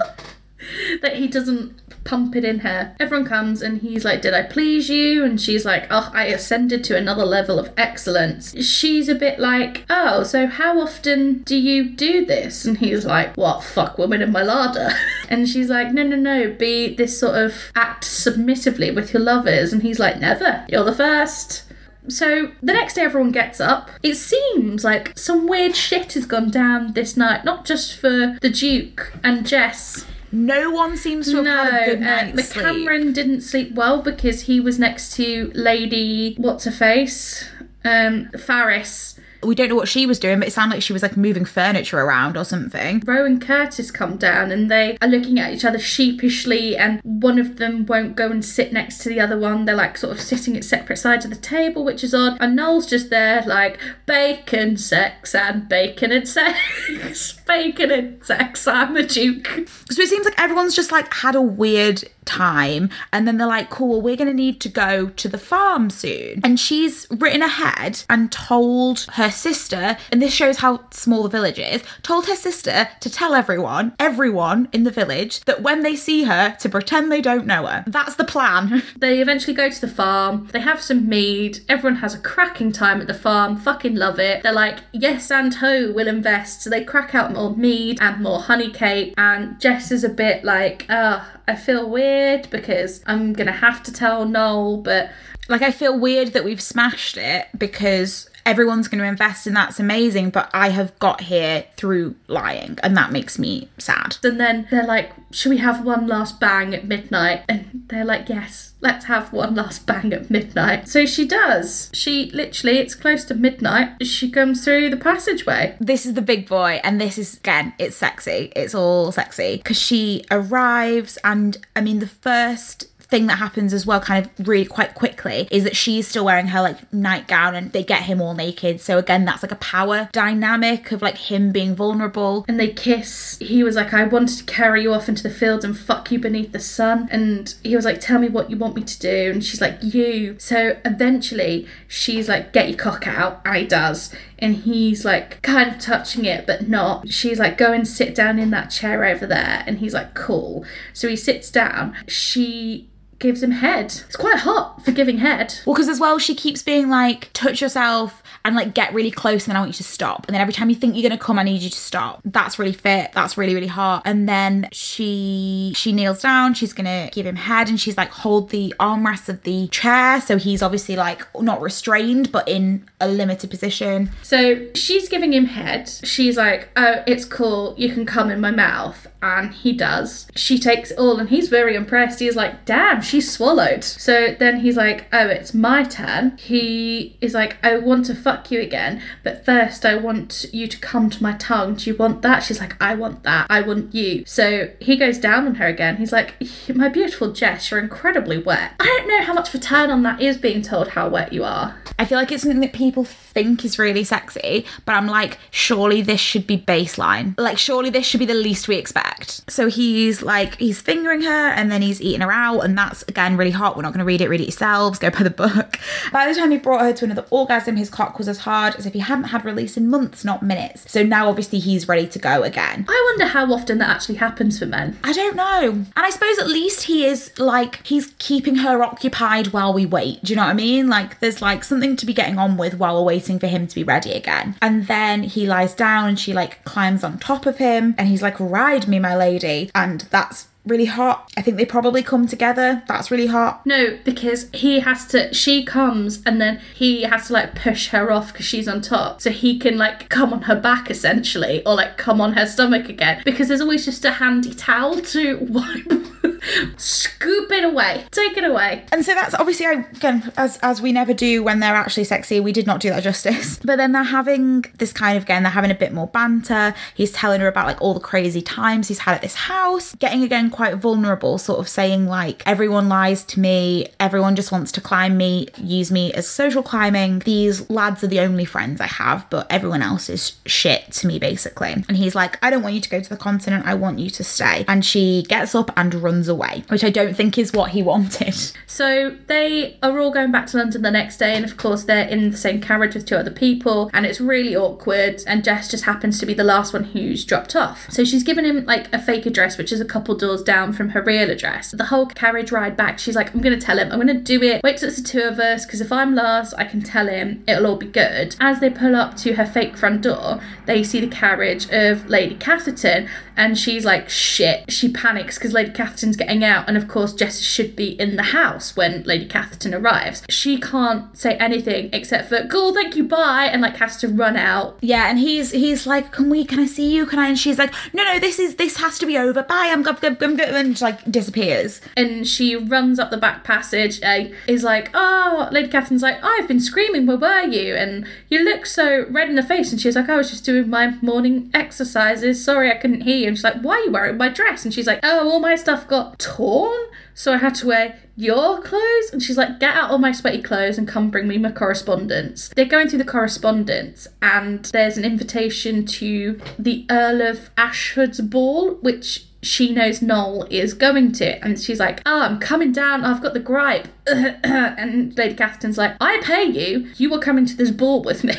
that he doesn't pump it in her. Everyone comes and he's like, did I please you? And she's like, oh, I ascended to another level of excellence. She's a bit like, oh, so how often do you do this? And he's like, what, fuck women in my larder? And she's like, no, no, no, be this sort of act submissively with your lovers. And he's like, never, you're the first. So the next day everyone gets up. It seems like some weird shit has gone down this night, not just for the Duke and Jess. No one seems to have no, had a good night's sleep. No, McCameron didn't sleep well because he was next to Lady What's-Her-Face, um, Farris. We don't know what she was doing, but it sounded like she was like moving furniture around or something. Roe and Curtis come down and they are looking at each other sheepishly, and one of them won't go and sit next to the other one. They're like sort of sitting at separate sides of the table, which is odd. And Noel's just there like, bacon, sex, and bacon and sex. Bacon and sex, I'm a duke. So it seems like everyone's just like had a weird time, and then they're like, cool, well, we're going to need to go to the farm soon. And she's written ahead and told her sister, and this shows how small the village is, told her sister to tell everyone, everyone in the village, that when they see her, to pretend they don't know her. That's the plan. They eventually go to the farm, they have some mead, everyone has a cracking time at the farm, fucking love it. They're like, yes and ho, we'll invest. So they crack out more mead and more honey cake, and Jess is a bit like, oh, I feel weird because I'm going to have to tell Noel, but... Like, I feel weird that we've smashed it because everyone's going to invest in that's amazing, but I have got here through lying, and that makes me sad. And then they're like, should we have one last bang at midnight? And they're like, yes, let's have one last bang at midnight. So she does. She literally, it's close to midnight, she comes through the passageway. This is the big boy, and this is, again, it's sexy. It's all sexy. Because she arrives, and, I mean, the first... thing that happens as well, kind of really quite quickly, is that she's still wearing her like nightgown and they get him all naked. So again, that's like a power dynamic of like him being vulnerable, and they kiss. He was like, I wanted to carry you off into the fields and fuck you beneath the sun, and he was like, tell me what you want me to do, and she's like, you. So eventually she's like, get your cock out, and he does, and he's like kind of touching it but not. She's like, go and sit down in that chair over there, and he's like, cool. So he sits down. She gives him head. It's quite hot for giving head. Well, because as well, she keeps being like, touch yourself and like get really close, and then I want you to stop. And then every time you think you're going to come, I need you to stop. That's really fit. That's really, really hot. And then she she kneels down. She's going to give him head, and she's like, hold the armrests of the chair. So he's obviously like not restrained, but in a limited position. So she's giving him head. She's like, oh, it's cool. You can come in my mouth. And he does. She takes it all, and he's very impressed. He's like, damn, she swallowed. So then he's like, oh, it's my turn. He is like, I want to fuck you again, but first I want you to come to my tongue. Do you want that? She's like, I want that. I want you. So he goes down on her again. He's like, my beautiful Jess, you're incredibly wet. I don't know how much of a turn on that is, being told how wet you are. I feel like it's something that people think is really sexy, but I'm like, surely this should be baseline. Like, surely this should be the least we expect. So he's like, he's fingering her, and then he's eating her out, and that's again really hot. We're not going to read it, read it yourselves, go by the book. By the time he brought her to another orgasm, his cock was as hard as if he hadn't had release in months, not minutes. So now obviously he's ready to go again. I wonder how often that actually happens for men. I don't know. And I suppose at least he is like, he's keeping her occupied while we wait. Do you know what I mean? Like, there's like something to be getting on with while we're waiting for him to be ready again. And then he lies down, and she like climbs on top of him, and he's like, ride me, my lady. And that's really hot. I think they probably come together. That's really hot. No, because he has to, she comes, and then he has to like push her off because she's on top, so he can like come on her back essentially, or like come on her stomach again, because there's always just a handy towel to wipe scoop it away, take it away. And so that's obviously, again, as as we never do when they're actually sexy, we did not do that justice. But then they're having this kind of, again, they're having a bit more banter. He's telling her about like all the crazy times he's had at this house, getting again quite vulnerable, sort of saying like, everyone lies to me, everyone just wants to climb me, use me as social climbing, these lads are the only friends I have, but everyone else is shit to me, basically. And he's like, I don't want you to go to the continent, I want you to stay. And she gets up and runs away, which I don't think is what he wanted. So they are all going back to London the next day, and of course they're in the same carriage with two other people, and it's really awkward, and Jess just happens to be the last one who's dropped off. So she's given him like a fake address, which is a couple doors down from her real address. The whole carriage ride back, she's like, I'm gonna tell him, I'm gonna do it, wait till it's the two of us, because if I'm last I can tell him, it'll all be good. As they pull up to her fake front door, they see the carriage of Lady Catherton, and she's like, shit. She panics because Lady Catherton's getting out, and of course Jess should be in the house when Lady Catherton arrives. She can't say anything except for, cool, thank you, bye, and like has to run out. Yeah, and he's he's like, can we, can I see you, can I, and she's like, no, no, this is, this has to be over, bye, I'm gonna, I'm, I'm, and she like disappears. And she runs up the back passage and is like, oh, Lady Catherine's like, oh, I've been screaming, where were you? And you look so red in the face. And she's like, I was just doing my morning exercises, sorry I couldn't hear you. And she's like, why are you wearing my dress? And she's like, oh, all my stuff got torn, so I had to wear your clothes. And she's like, get out all my sweaty clothes and come bring me my correspondence. They're going through the correspondence, and there's an invitation to the Earl of Ashford's ball, which she knows Noel is going to, and she's like, oh, I'm coming down, I've got the gripe. And Lady Catherton's like, I pay you, you are coming to this ball with me.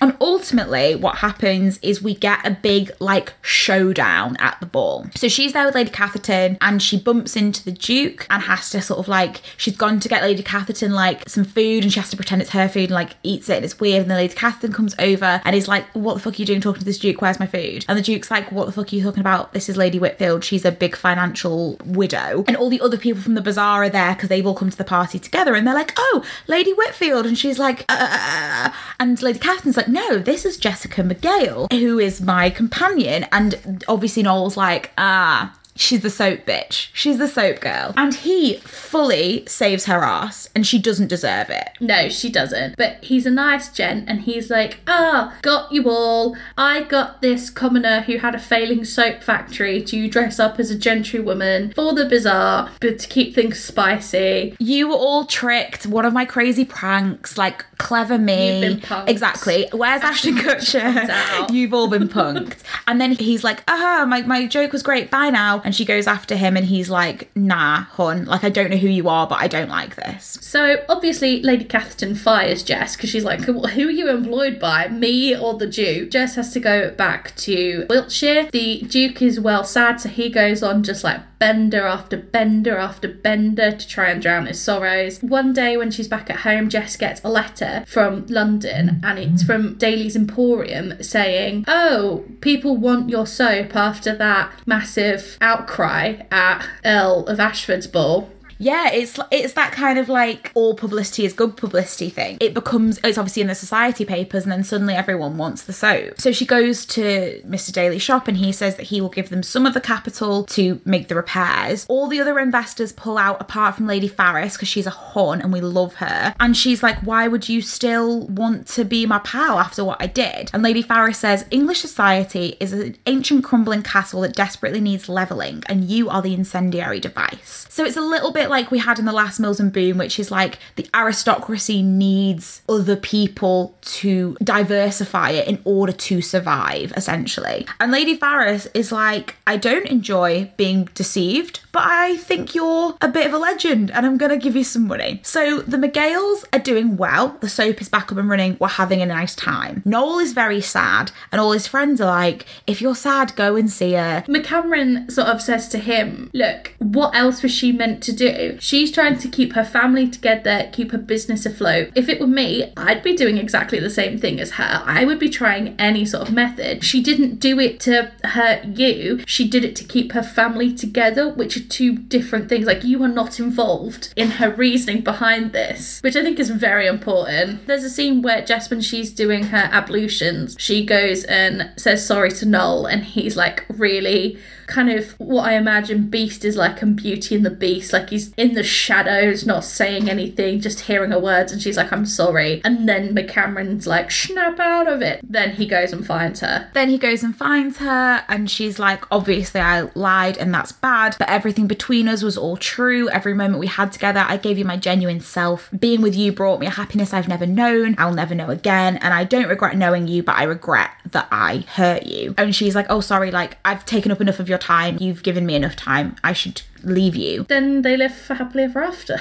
And ultimately what happens is we get a big like showdown at the ball. So she's there with Lady Catherton and she bumps into the Duke and has to sort of like, she's gone to get Lady Catherton like some food and she has to pretend it's her food and like eats it and it's weird, and then Lady Catherton comes over and is like, what the fuck are you doing talking to this Duke, where's my food? And the Duke's like, what the fuck are you talking about, this is Lady Whitfield, she's a big financial widow. And all the other people from the bazaar are there because they've all come to the party together and they're like, oh, Lady Whitfield, and she's like uh, and Lady Catherine's like, no, this is Jessica McGale, who is my companion. And obviously Noel's like, ah, she's the soap bitch, she's the soap girl, and he fully saves her ass and she doesn't deserve it. No, she doesn't. But he's a nice gent and he's like, ah, oh, got you all, I got this commoner who had a failing soap factory to dress up as a gentry woman for the bazaar, but to keep things spicy. You were all tricked, one of my crazy pranks, like clever me. You've been punked. Exactly, where's Ashton Kutcher? You've all been punked. And then he's like, aha, my, my joke was great, bye now. And she goes after him and he's like, nah, hon, like, I don't know who you are, but I don't like this. So obviously Lady Catherton fires Jess because she's like, well, who are you employed by, me or the Duke? Jess has to go back to Wiltshire. The Duke is well sad, so he goes on just like bender after bender after bender to try and drown his sorrows. One day when she's back at home, Jess gets a letter from London and it's from Daly's Emporium saying, oh, people want your soap after that massive outcry at Earl of Ashford's ball. Yeah, it's it's that kind of like all publicity is good publicity thing. It becomes, it's obviously in the society papers and then suddenly everyone wants the soap. So she goes to Mister Daly's shop and he says that he will give them some of the capital to make the repairs. All the other investors pull out apart from Lady Farris because she's a hon and we love her. And she's like, why would you still want to be my pal after what I did? And Lady Farris says, English society is an ancient crumbling castle that desperately needs levelling and you are the incendiary device. So it's a little bit like we had in the last Mills and Boon, which is like the aristocracy needs other people to diversify it in order to survive, essentially. And Lady Farris is like, I don't enjoy being deceived, but I think you're a bit of a legend and I'm gonna give you some money. So the McGales are doing well, the soap is back up and running, we're having a nice time. Noel is very sad and all his friends are like, if you're sad, go and see her. McCameron sort of says to him, look, what else was she meant to do? She's trying to keep her family together, keep her business afloat. If it were me, I'd be doing exactly the same thing as her. I would be trying any sort of method. She didn't do it to hurt you. She did it to keep her family together, which are two different things. Like, you are not involved in her reasoning behind this, which I think is very important. There's a scene where Jess, when she's doing her ablutions, she goes and says sorry to Noel and he's like, really? Kind of what I imagine Beast is like in Beauty and the Beast. Like, he's in the shadows, not saying anything, just hearing her words, and she's like, I'm sorry. And then McCameron's like, snap out of it. Then he goes and finds her. Then he goes and finds her, and she's like, obviously I lied, and that's bad, but everything between us was all true. Every moment we had together, I gave you my genuine self. Being with you brought me a happiness I've never known, I'll never know again, and I don't regret knowing you, but I regret that I hurt you. And she's like, oh, sorry, like, I've taken up enough of your time, you've given me enough time, I should leave you. Then they live for happily ever after.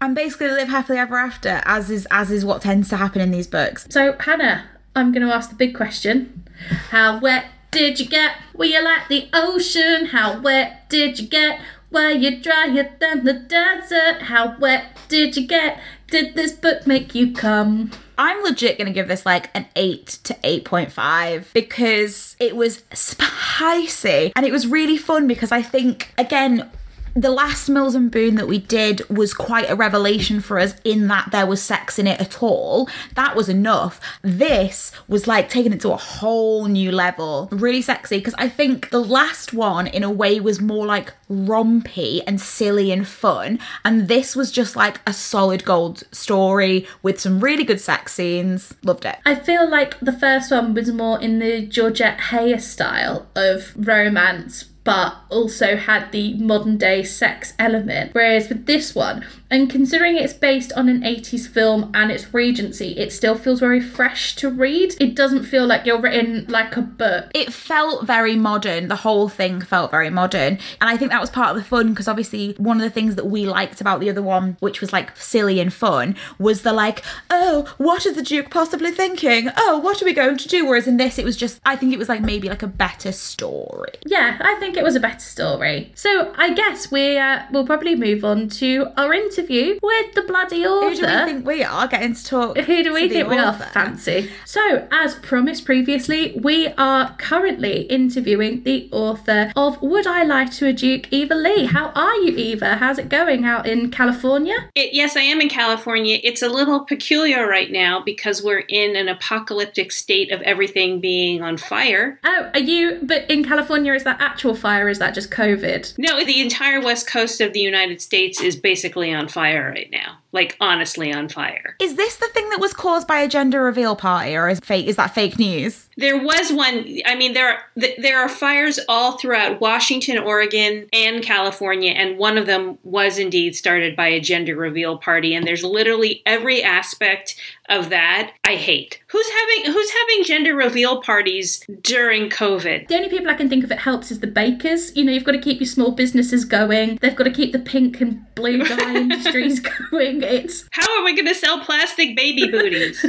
And basically live happily ever after, as is as is what tends to happen in these books. So Hannah, I'm going to ask the big question. How wet did you get? Were you like the ocean? How wet did you get? Were you drier than the desert? How wet did you get? Did this book make you come? I'm legit going to give this like an eight to eight point five because it was spicy and it was really fun because I think, again, the last Mills and Boon that we did was quite a revelation for us in that there was sex in it at all. That was enough. This was like taking it to a whole new level. Really sexy, because I think the last one in a way was more like rompy and silly and fun. And this was just like a solid gold story with some really good sex scenes. Loved it. I feel like the first one was more in the Georgette Heyer style of romance, but also had the modern day sex element. Whereas with this one, And considering it's based on an eighties film and it's Regency, it still feels very fresh to read. It doesn't feel like you're written like a book. It felt very modern. The whole thing felt very modern. And I think that was part of the fun, because obviously one of the things that we liked about the other one, which was like silly and fun, was the like, oh, what is the Duke possibly thinking? Oh, what are we going to do? Whereas in this, it was just, I think it was like maybe like a better story. Yeah, I think it was a better story. So I guess we, uh, we'll probably move on to our interview. Interview with the bloody author. Who do we think we are getting to talk Who do we think we are? Fancy. So, as promised previously, we are currently interviewing the author of Would I Lie to a Duke, Eva Leigh. How are you, Eva? How's it going out in California? It, yes, I am in California. It's a little peculiar right now because we're in an apocalyptic state of everything being on fire. Oh, are you, but in California, is that actual fire or is that just COVID? No, the entire west coast of the United States is basically on fire right now. Like, honestly on fire. Is this the thing that was caused by a gender reveal party, or is fake? Is that fake news? There was one. I mean, there are, th- there are fires all throughout Washington, Oregon, and California, and one of them was indeed started by a gender reveal party, and there's literally every aspect of that I hate. Who's having who's having gender reveal parties during COVID? The only people I can think of it helps is the bakers. You know, you've got to keep your small businesses going. They've got to keep the pink and blue dye industries going. It's... How are we going to sell plastic baby booties?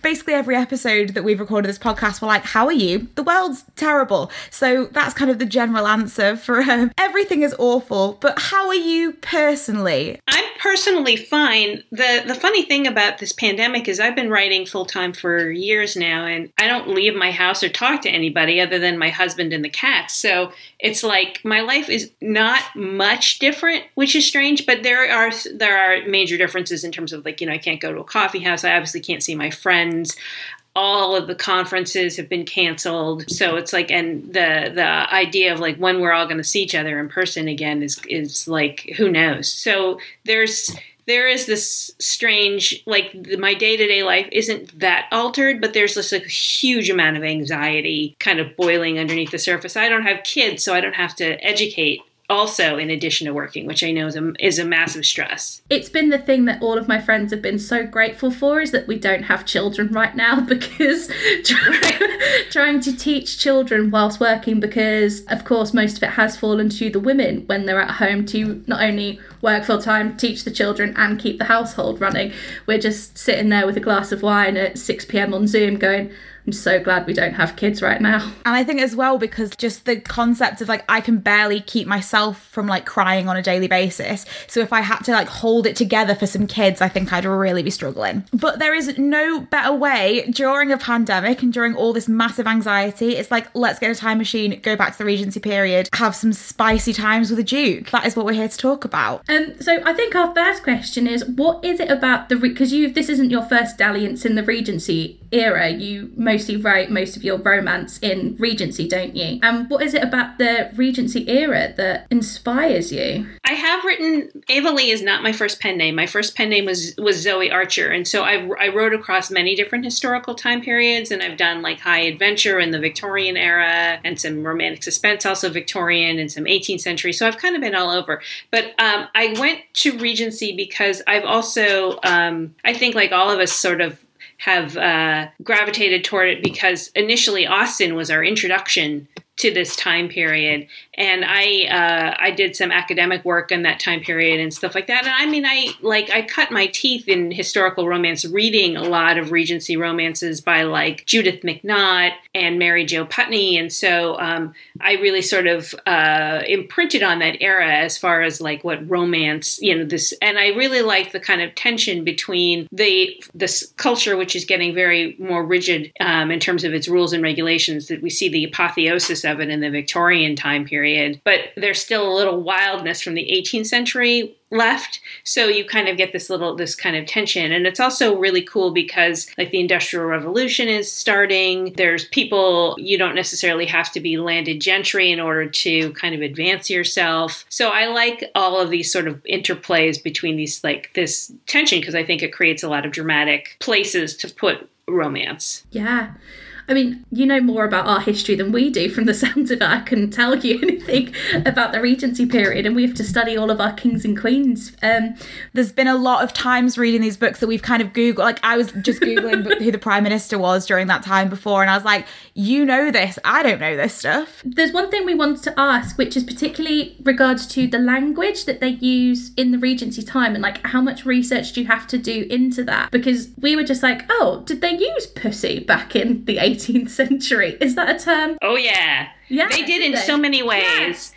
Basically every episode that we've recorded this podcast, we're like, how are you? The world's terrible. So that's kind of the general answer for um, everything is awful. But how are you personally? I'm personally fine. The, the funny thing about this pandemic is I've been writing full-time for years now, and I don't leave my house or talk to anybody other than my husband and the cats. So it's like my life is not much different, which is strange, but there are there are major differences in terms of, like, you know, I can't go to a coffee house. I obviously can't see my friends. All of the conferences have been canceled. So it's like, and the the idea of like when we're all going to see each other in person again is is like, who knows? So there's there is this strange, like, my day-to-day life isn't that altered, but there's this, like, huge amount of anxiety kind of boiling underneath the surface. I don't have kids, so I don't have to educate also in addition to working, which I know is a, is a massive stress. It's been the thing that all of my friends have been so grateful for, is that we don't have children right now, because try, trying to teach children whilst working, because of course most of it has fallen to the women when they're at home to not only work full time, teach the children and keep the household running. We're just sitting there with a glass of wine at six p.m. on Zoom going, I'm so glad we don't have kids right now. And I think as well, because just the concept of, like, I can barely keep myself from, like, crying on a daily basis. So if I had to, like, hold it together for some kids, I think I'd really be struggling. But there is no better way during a pandemic and during all this massive anxiety. It's like, let's get a time machine, go back to the Regency period, have some spicy times with the Duke. That is what we're here to talk about. Um, so I think our first question is, what is it about the... Because re- you this isn't your first dalliance in the Regency era. You most mostly write most of your romance in Regency, don't you? And um, what is it about the Regency era that inspires you? I have written... Eva Leigh is not my first pen name. My first pen name was was Zoe Archer, and so I, I wrote across many different historical time periods, and I've done, like, high adventure in the Victorian era and some romantic suspense, also Victorian, and some eighteenth century, so I've kind of been all over. But um, I went to Regency because I've also... Um, I think, like, all of us sort of have uh, gravitated toward it because initially Austen was our introduction to this time period. And I uh, I did some academic work in that time period and stuff like that. And I mean, I like I cut my teeth in historical romance, reading a lot of Regency romances by, like, Judith McNaught and Mary Jo Putney. And so um, I really sort of uh, imprinted on that era as far as, like, what romance, you know, this. And I really like the kind of tension between the this culture, which is getting very more rigid um, in terms of its rules and regulations, that we see the apotheosis of it in the Victorian time period. But there's still a little wildness from the eighteenth century left. So you kind of get this little, this kind of tension. And it's also really cool because, like, the Industrial Revolution is starting. There's people, you don't necessarily have to be landed gentry in order to kind of advance yourself. So I like all of these sort of interplays between these, like, this tension, because I think it creates a lot of dramatic places to put romance. Yeah. I mean, you know more about our history than we do from the sounds of it. I couldn't tell you anything about the Regency period, and we have to study all of our kings and queens. Um, There's been a lot of times reading these books that we've kind of Googled. Like, I was just Googling who the Prime Minister was during that time before, and I was like, you know this. I don't know this stuff. There's one thing we wanted to ask, which is particularly regards to the language that they use in the Regency time, and like how much research do you have to do into that? Because we were just like, oh, did they use pussy back in the eighteenth century? Is that a term? Oh, yeah. Yeah. They did in they? so many ways. Yes.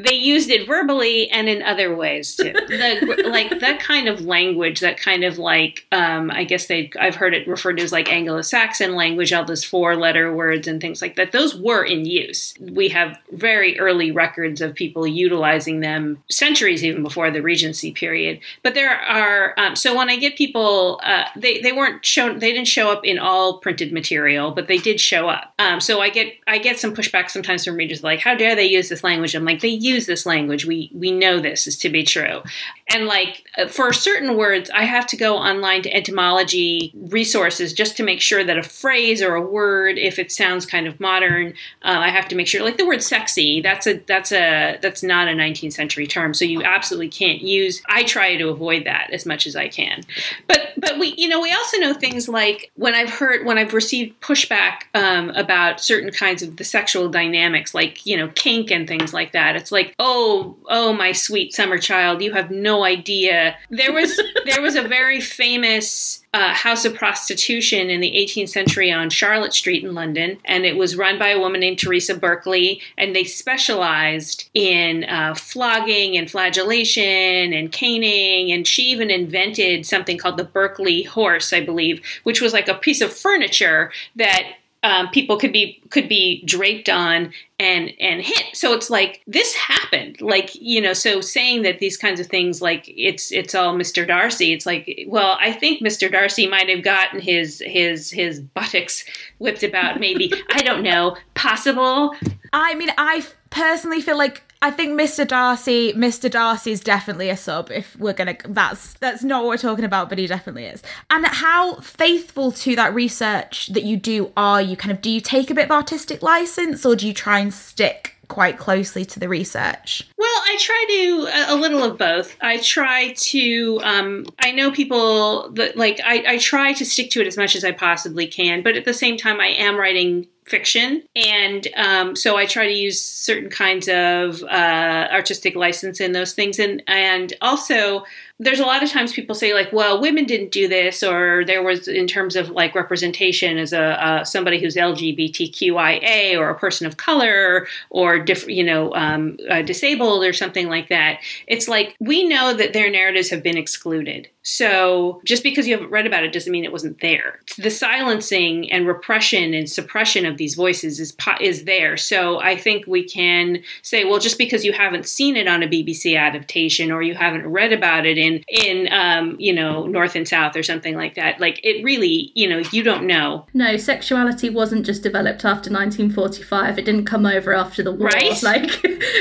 They used it verbally and in other ways too. The, like that kind of language, that kind of like, um, I guess they, I've heard it referred to as like Anglo-Saxon language, all those four letter words and things like that. Those were in use. We have very early records of people utilizing them centuries even before the Regency period. But there are, um, so when I get people, uh, they, they weren't shown, they didn't show up in all printed material, but they did show up. Um, so I get, I get some pushback sometimes from readers like, how dare they use this language? I'm like, they use use this language. We we know this is to be true. And like for certain words, I have to go online to etymology resources just to make sure that a phrase or a word, if it sounds kind of modern, uh, I have to make sure, like the word sexy, that's a that's a that's not a nineteenth century term. So you absolutely can't use, I try to avoid that as much as I can. But but we, you know, we also know things like when I've heard, when I've received pushback um, about certain kinds of the sexual dynamics, like, you know, kink and things like that. It's like, Like, oh, oh, my sweet summer child, you have no idea. There was there was a very famous uh, house of prostitution in the eighteenth century on Charlotte Street in London. And it was run by a woman named Teresa Berkeley. And they specialized in uh, flogging and flagellation and caning. And she even invented something called the Berkeley horse, I believe, which was like a piece of furniture that um, people could be could be draped on and and hit. So it's like this happened, like, you know, so saying that these kinds of things, like it's it's all Mister Darcy, it's like, well, I think Mister Darcy might have gotten his his his buttocks whipped about, maybe. I don't know, possible. I mean, I personally feel like I think Mister Darcy, Mister Darcy is definitely a sub if we're going to, that's, that's not what we're talking about, but he definitely is. And how faithful to that research that you do are you? Kind of, do you take a bit of artistic license or do you try and stick quite closely to the research? Well, I try to, a little of both. I try to, um, I know people that like, I, I try to stick to it as much as I possibly can, but at the same time, I am writing fiction. And um, so I try to use certain kinds of uh, artistic license in those things. And, and also, there's a lot of times people say like, well, women didn't do this, or there was in terms of like representation as a uh, somebody who's L G B T Q I A or a person of color or, diff- you know, um, uh, disabled or something like that. It's like, we know that their narratives have been excluded. So just because you haven't read about it doesn't mean it wasn't there. The silencing and repression and suppression of these voices is is there. So I think we can say, well, just because you haven't seen it on a B B C adaptation or you haven't read about it in in, in um, you know, North and South or something like that. Like, it really, you know, you don't know. No, sexuality wasn't just developed after nineteen forty-five. It didn't come over after the war. Right? Like,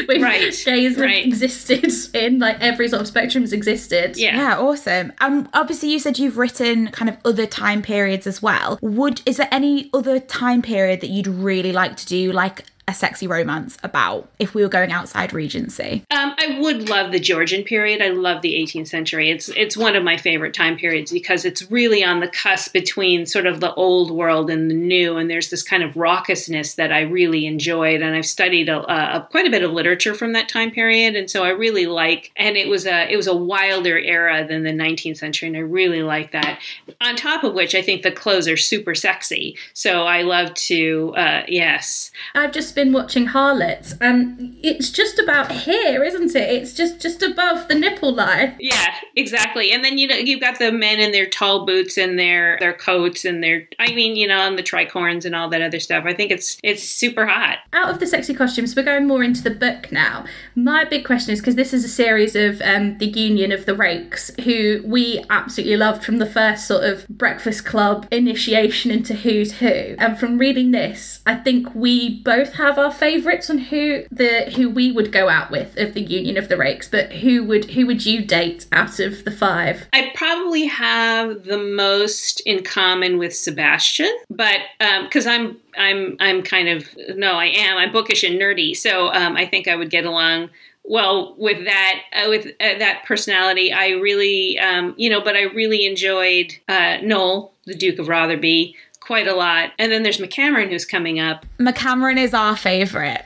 we've, right. gays right. existed in, like, every sort of spectrum's existed. Yeah. Yeah, awesome. Um, obviously, you said you've written kind of other time periods as well. Would, is there any other time period that you'd really like to do, like, a sexy romance about if we were going outside Regency? Um, I would love the Georgian period. I love the eighteenth century. It's it's one of my favorite time periods because it's really on the cusp between sort of the old world and the new, and there's this kind of raucousness that I really enjoyed, and I've studied a, a, quite a bit of literature from that time period, and so I really like, and it was a it was a wilder era than the nineteenth century, and I really like that. On top of which, I think the clothes are super sexy, so I love to, uh, yes. I've just been watching Harlots, and it's just about here, isn't it? It's just just above the nipple line. Yeah, exactly. And then, you know, you've got the men in their tall boots and their their coats and their, I mean, you know, and the tricorns and all that other stuff. I think it's it's super hot. Out of the sexy costumes, we're going more into the book now. My big question is, because this is a series of um the Union of the Rakes, who we absolutely loved from the first sort of Breakfast Club initiation into Who's Who, and from reading this, I think we both have have our favourites and who the who we would go out with of the Union of the Rakes, but who would who would you date out of the five? I probably have the most in common with Sebastian, but because um, I'm I'm I'm kind of no I am I'm bookish and nerdy, so um, I think I would get along well with that uh, with uh, that personality. I really um, you know, but I really enjoyed uh, Noel, the Duke of Rotherby, quite a lot. And then there's McCameron, who's coming up. McCameron is our favourite.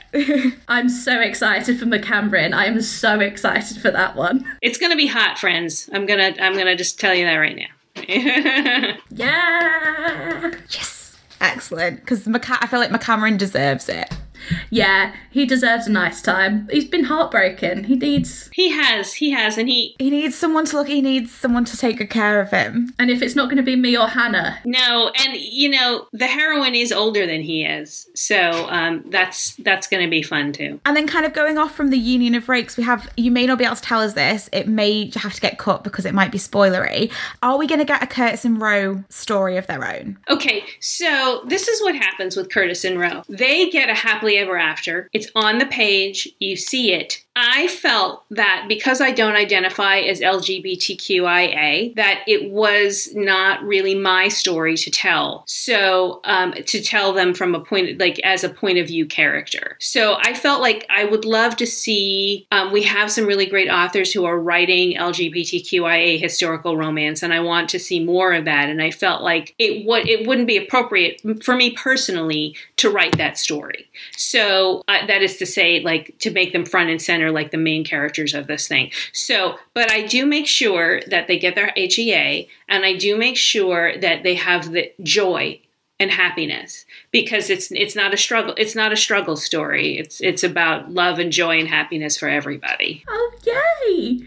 I'm so excited for McCameron. I am so excited for that one. It's going to be hot, friends. I'm going to I'm going to just tell you that right now. Yeah. Yes. Excellent. Because Maca- I feel like McCameron deserves it. Yeah, he deserves a nice time. He's been heartbroken. He needs... He has, he has, and he... He needs someone to look, he needs someone to take good care of him. And if it's not going to be me or Hannah... No, and, you know, the heroine is older than he is, so um, that's that's going to be fun, too. And then kind of going off from the Union of Rakes, we have... You may not be able to tell us this. It may have to get cut because it might be spoilery. Are we going to get a Curtis and Rowe story of their own? Okay, so this is what happens with Curtis and Rowe. They get a happily ever after. It's on the page. You see it. I felt that because I don't identify as L G B T Q I A, that it was not really my story to tell. So um, to tell them from a point, like as a point of view character. So I felt like I would love to see, um, we have some really great authors who are writing L G B T Q I A historical romance, and I want to see more of that. And I felt like it, w- it wouldn't be appropriate for me personally to write that story. So uh, that is to say, like to make them front and center, are like the main characters of this thing. So, but I do make sure that they get their H E A, and I do make sure that they have the joy and happiness, because it's it's not a struggle. It's not a struggle story. It's it's about love and joy and happiness for everybody. Oh, yay!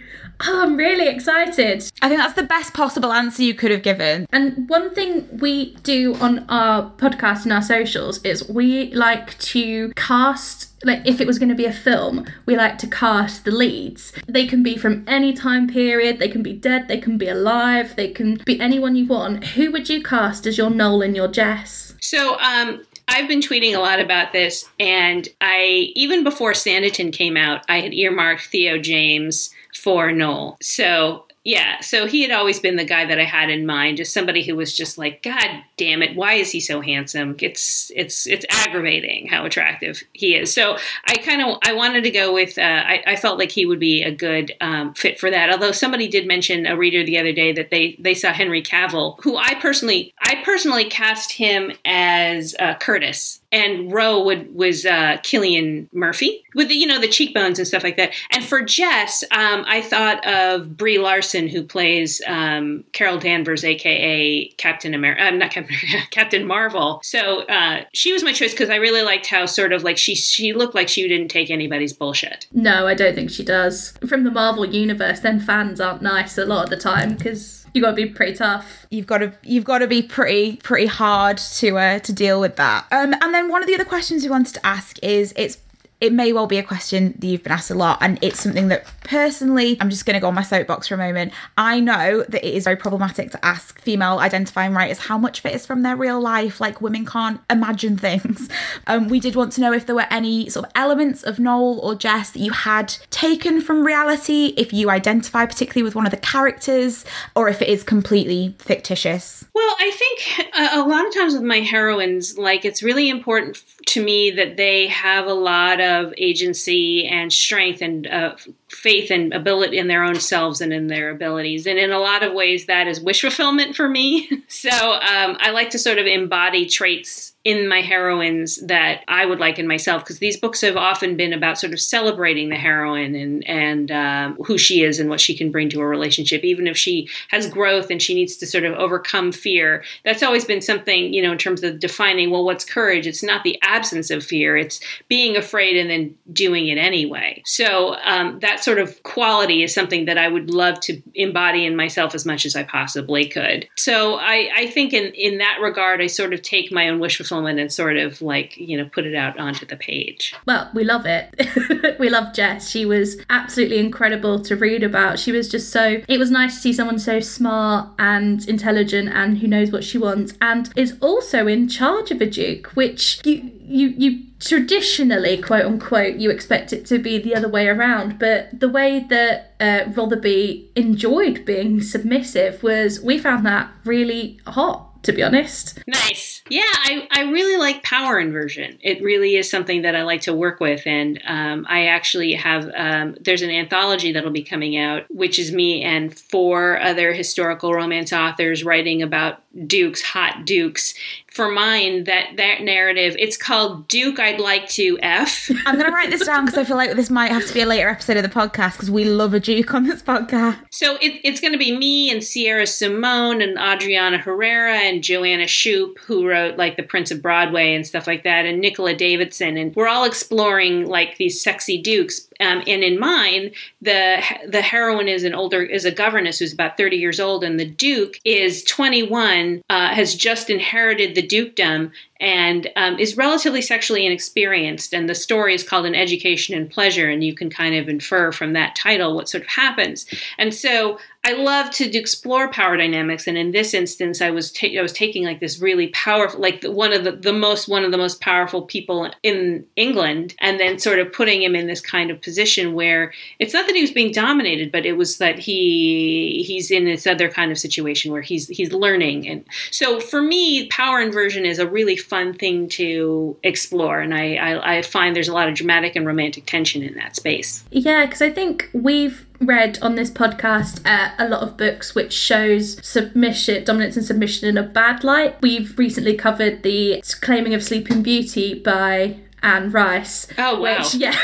Oh, I'm really excited. I think that's the best possible answer you could have given. And one thing we do on our podcast and our socials is we like to cast, like if it was going to be a film, we like to cast the leads. They can be from any time period. They can be dead. They can be alive. They can be anyone you want. Who would you cast as your Noel and your Jess? So, um... I've been tweeting a lot about this, and I, even before Sanditon came out, I had earmarked Theo James for Noel. So, yeah, so he had always been the guy that I had in mind, just somebody who was just like, God damn it, why is he so handsome? It's it's it's aggravating how attractive he is. So I kind of, I wanted to go with, uh, I, I felt like he would be a good um, fit for that. Although somebody did mention, a reader the other day, that they, they saw Henry Cavill, who I personally, I personally cast him as uh, Curtis. And Roe would, was uh, Killian Murphy with the, you know, the cheekbones and stuff like that. And for Jess, um, I thought of Brie Larson, who plays um, Carol Danvers, a k a. Captain America, um, not Captain America, Captain Marvel. So uh, she was my choice because I really liked how sort of like she she looked like she didn't take anybody's bullshit. No, I don't think she does. From the Marvel universe, then fans aren't nice a lot of the time because... You gotta be pretty tough. You've got to you've got to be pretty pretty hard to uh, to deal with that. Um, and then one of the other questions we wanted to ask is it's it may well be a question that you've been asked a lot, and it's something that personally, I'm just going to go on my soapbox for a moment. I know that it is very problematic to ask female identifying writers how much of it is from their real life. Like, women can't imagine things. Um, we did want to know if there were any sort of elements of Noel or Jess that you had taken from reality, if you identify particularly with one of the characters, or if it is completely fictitious. Well, I think a lot of times with my heroines, like, it's really important to me that they have a lot of of agency and strength and uh, faith and ability in their own selves and in their abilities. And in a lot of ways, that is wish fulfillment for me. So um, I like to sort of embody traits in my heroines that I would like in myself, because these books have often been about sort of celebrating the heroine and and um, who she is and what she can bring to a relationship, even if she has growth and she needs to sort of overcome fear. That's always been something, you know, in terms of defining, well, what's courage? It's not the absence of fear. It's being afraid and then doing it anyway. So um, that sort of quality is something that I would love to embody in myself as much as I possibly could. So I, I think in, in that regard, I sort of take my own wish fulfillment and sort of like, you know, put it out onto the page. Well, we love it. We love Jess. She was absolutely incredible to read about. She was just so, it was nice to see someone so smart and intelligent and who knows what she wants and is also in charge of a duke, which you, you, you traditionally, quote unquote, you expect it to be the other way around, but the way that uh, Rotherby enjoyed being submissive was, we found that really hot, to be honest. Nice. Yeah, I, I really like power inversion. It really is something that I like to work with. And um, I actually have, um, there's an anthology that'll be coming out, which is me and four other historical romance authors writing about dukes, hot dukes. For mine, that, that narrative, it's called Duke I'd Like to F. I'm going to write this down because I feel like this might have to be a later episode of the podcast because we love a duke on this podcast. So it, it's going to be me and Sierra Simone and Adriana Herrera and Joanna Shoup, who wrote like The Prince of Broadway and stuff like that, and Nicola Davidson. And we're all exploring like these sexy dukes. Um, and in mine, the the heroine is an older is a governess who's about thirty years old, and the duke is twenty-one, uh, has just inherited the dukedom, and um, is relatively sexually inexperienced. And the story is called An Education in Pleasure, and you can kind of infer from that title what sort of happens. And so I love to explore power dynamics, and in this instance, I was ta- I was taking like this really powerful, like one of the, the most one of the most powerful people in England, and then sort of putting him in this kind of position where it's not that he was being dominated, but it was that he he's in this other kind of situation where he's he's learning. And so for me, power inversion is a really fun thing to explore, and I, I, I find there's a lot of dramatic and romantic tension in that space. Yeah, because I think we've read on this podcast uh, a lot of books which shows submission, dominance and submission in a bad light. We've recently covered The Claiming of Sleeping Beauty by Anne Rice. Oh, wow. Which, yeah,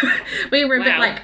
we were a wow. bit like...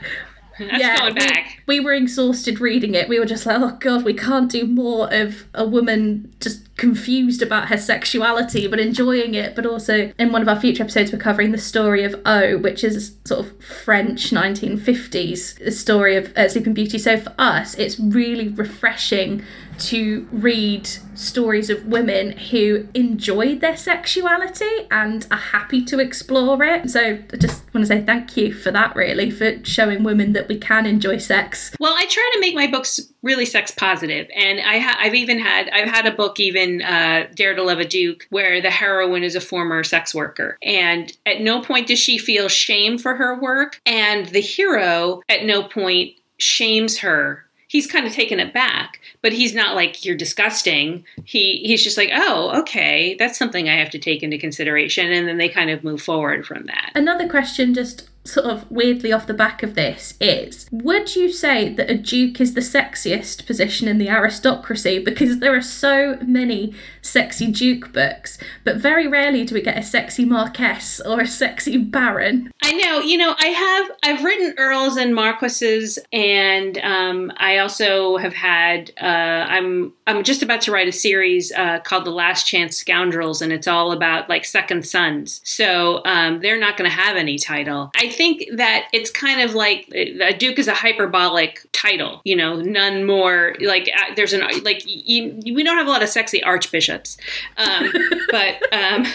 That's yeah, going back. We, we were exhausted reading it. We were just like, oh God, we can't do more of a woman just confused about her sexuality but enjoying it. But also in one of our future episodes, we're covering the story of O, which is sort of French nineteen fifties, the story of uh, Sleeping Beauty. So for us, it's really refreshing to read stories of women who enjoy their sexuality and are happy to explore it. So I just want to say thank you for that, really, for showing women that we can enjoy sex. Well, I try to make my books really sex positive, and I ha- I've even had I've had a book even uh, Dare to Love a Duke, where the heroine is a former sex worker, and at no point does she feel shame for her work, and the hero at no point shames her. He's kind of taken aback, but he's not like, you're disgusting. He he's just like, oh, okay, that's something I have to take into consideration. And then they kind of move forward from that. Another question, just sort of weirdly off the back of this, is, would you say that a duke is the sexiest position in the aristocracy? Because there are so many sexy duke books, but very rarely do we get a sexy marquess or a sexy baron. I know, you know, I have, I've written earls and marquesses, and um, I also have had, uh, I'm I'm just about to write a series uh, called The Last Chance Scoundrels, and it's all about like second sons. So um, they're not going to have any title. I I think that it's kind of like a duke is a hyperbolic title, you know, none more like uh, there's an like you, you, we don't have a lot of sexy archbishops, um, but um,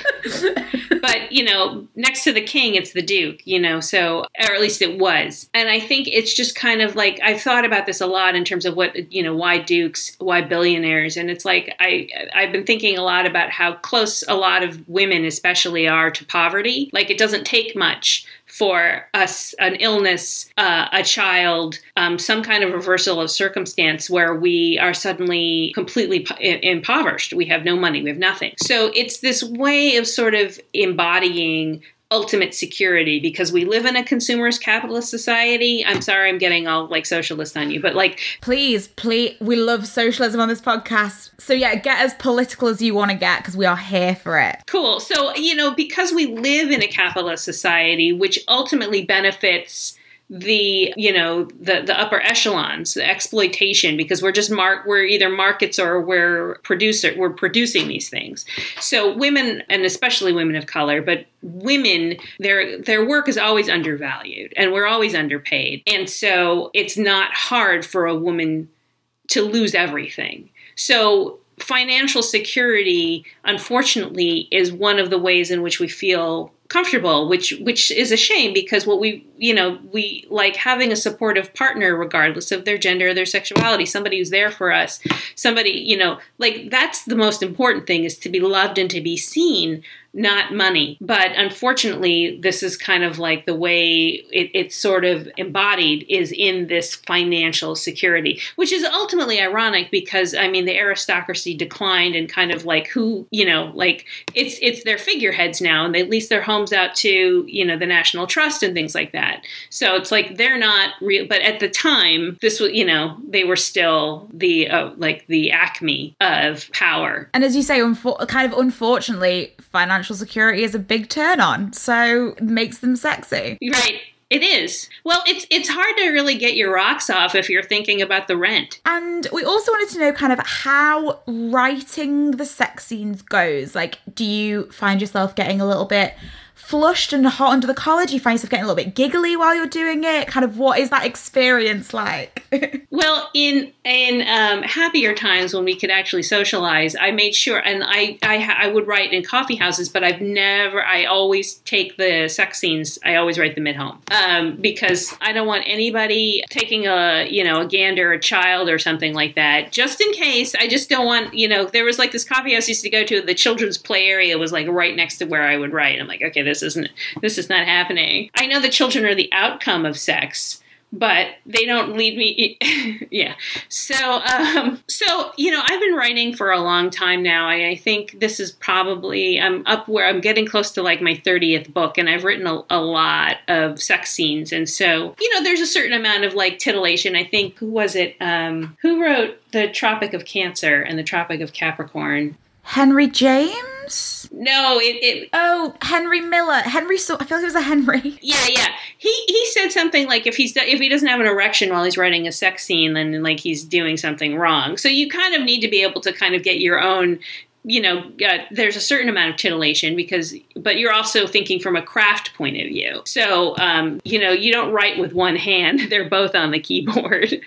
but, you know, next to the king, it's the duke, you know, so, or at least it was. And I think it's just kind of like, I thought about this a lot in terms of what, you know, why dukes, why billionaires. And it's like, I, I've been thinking a lot about how close a lot of women especially are to poverty. Like, it doesn't take much for us, an illness, uh, a child, um, some kind of reversal of circumstance where we are suddenly completely po- impoverished. We have no money. We have nothing. So it's this way of sort of embodying ultimate security, because we live in a consumerist capitalist society. I'm sorry, I'm getting all like socialist on you, but like, please, please, we love socialism on this podcast. So yeah, get as political as you want to get, because we are here for it. Cool. So, you know, because we live in a capitalist society, which ultimately benefits the, you know, the, the upper echelons, the exploitation, because we're just mark, we're either markets or we're producer, we're producing these things. So women, and especially women of color, but women, their, their work is always undervalued, and we're always underpaid. And so it's not hard for a woman to lose everything. So financial security, unfortunately, is one of the ways in which we feel comfortable, which which is a shame, because what we, you know, we like having a supportive partner regardless of their gender, their sexuality, somebody who's there for us, somebody, you know, like, that's the most important thing, is to be loved and to be seen. not money. But unfortunately, this is kind of like the way it, it's sort of embodied is in this financial security, which is ultimately ironic because, I mean, the aristocracy declined and kind of like who, you know, like it's it's their figureheads now, and they lease their homes out to, you know, the National Trust and things like that. So it's like they're not real. But at the time, this was, you know, they were still the uh, like the acme of power. And as you say, unfor- kind of unfortunately, financial security is a big turn on, so it makes them sexy. Right. It is. Well, it's it's hard to really get your rocks off if you're thinking about the rent. And we also wanted to know kind of how writing the sex scenes goes. Like, do you find yourself getting a little bit flushed and hot under the collar? Do you find yourself getting a little bit giggly while you're doing it? Kind of what is that experience like? Well, in in um, happier times when we could actually socialize, I made sure, and I, I I would write in coffee houses, but I've never, I always take the sex scenes, I always write them at home um, because I don't want anybody taking a, you know, a gander, a child or something like that. Just in case, I just don't want, you know, there was like this coffee house I used to go to, the children's play area was like right next to where I would write. I'm like, okay, This isn't, this is not happening. I know the children are the outcome of sex, but they don't leave me. Yeah. So, um, so, you know, I've been writing for a long time now. I, I think this is probably, I'm up where I'm getting close to like my thirtieth book, and I've written a, a lot of sex scenes. And so, you know, there's a certain amount of like titillation. I think, who was it? Um, who wrote The Tropic of Cancer and The Tropic of Capricorn? Henry James? No, it, it... Oh, Henry Miller. Henry... So- I feel like it was a Henry. Yeah, yeah. He he said something like if he's if he doesn't have an erection while he's writing a sex scene, then, like, he's doing something wrong. So you kind of need to be able to kind of get your own... you know, uh, there's a certain amount of titillation because, but you're also thinking from a craft point of view. So, um, you know, you don't write with one hand. They're both on the keyboard.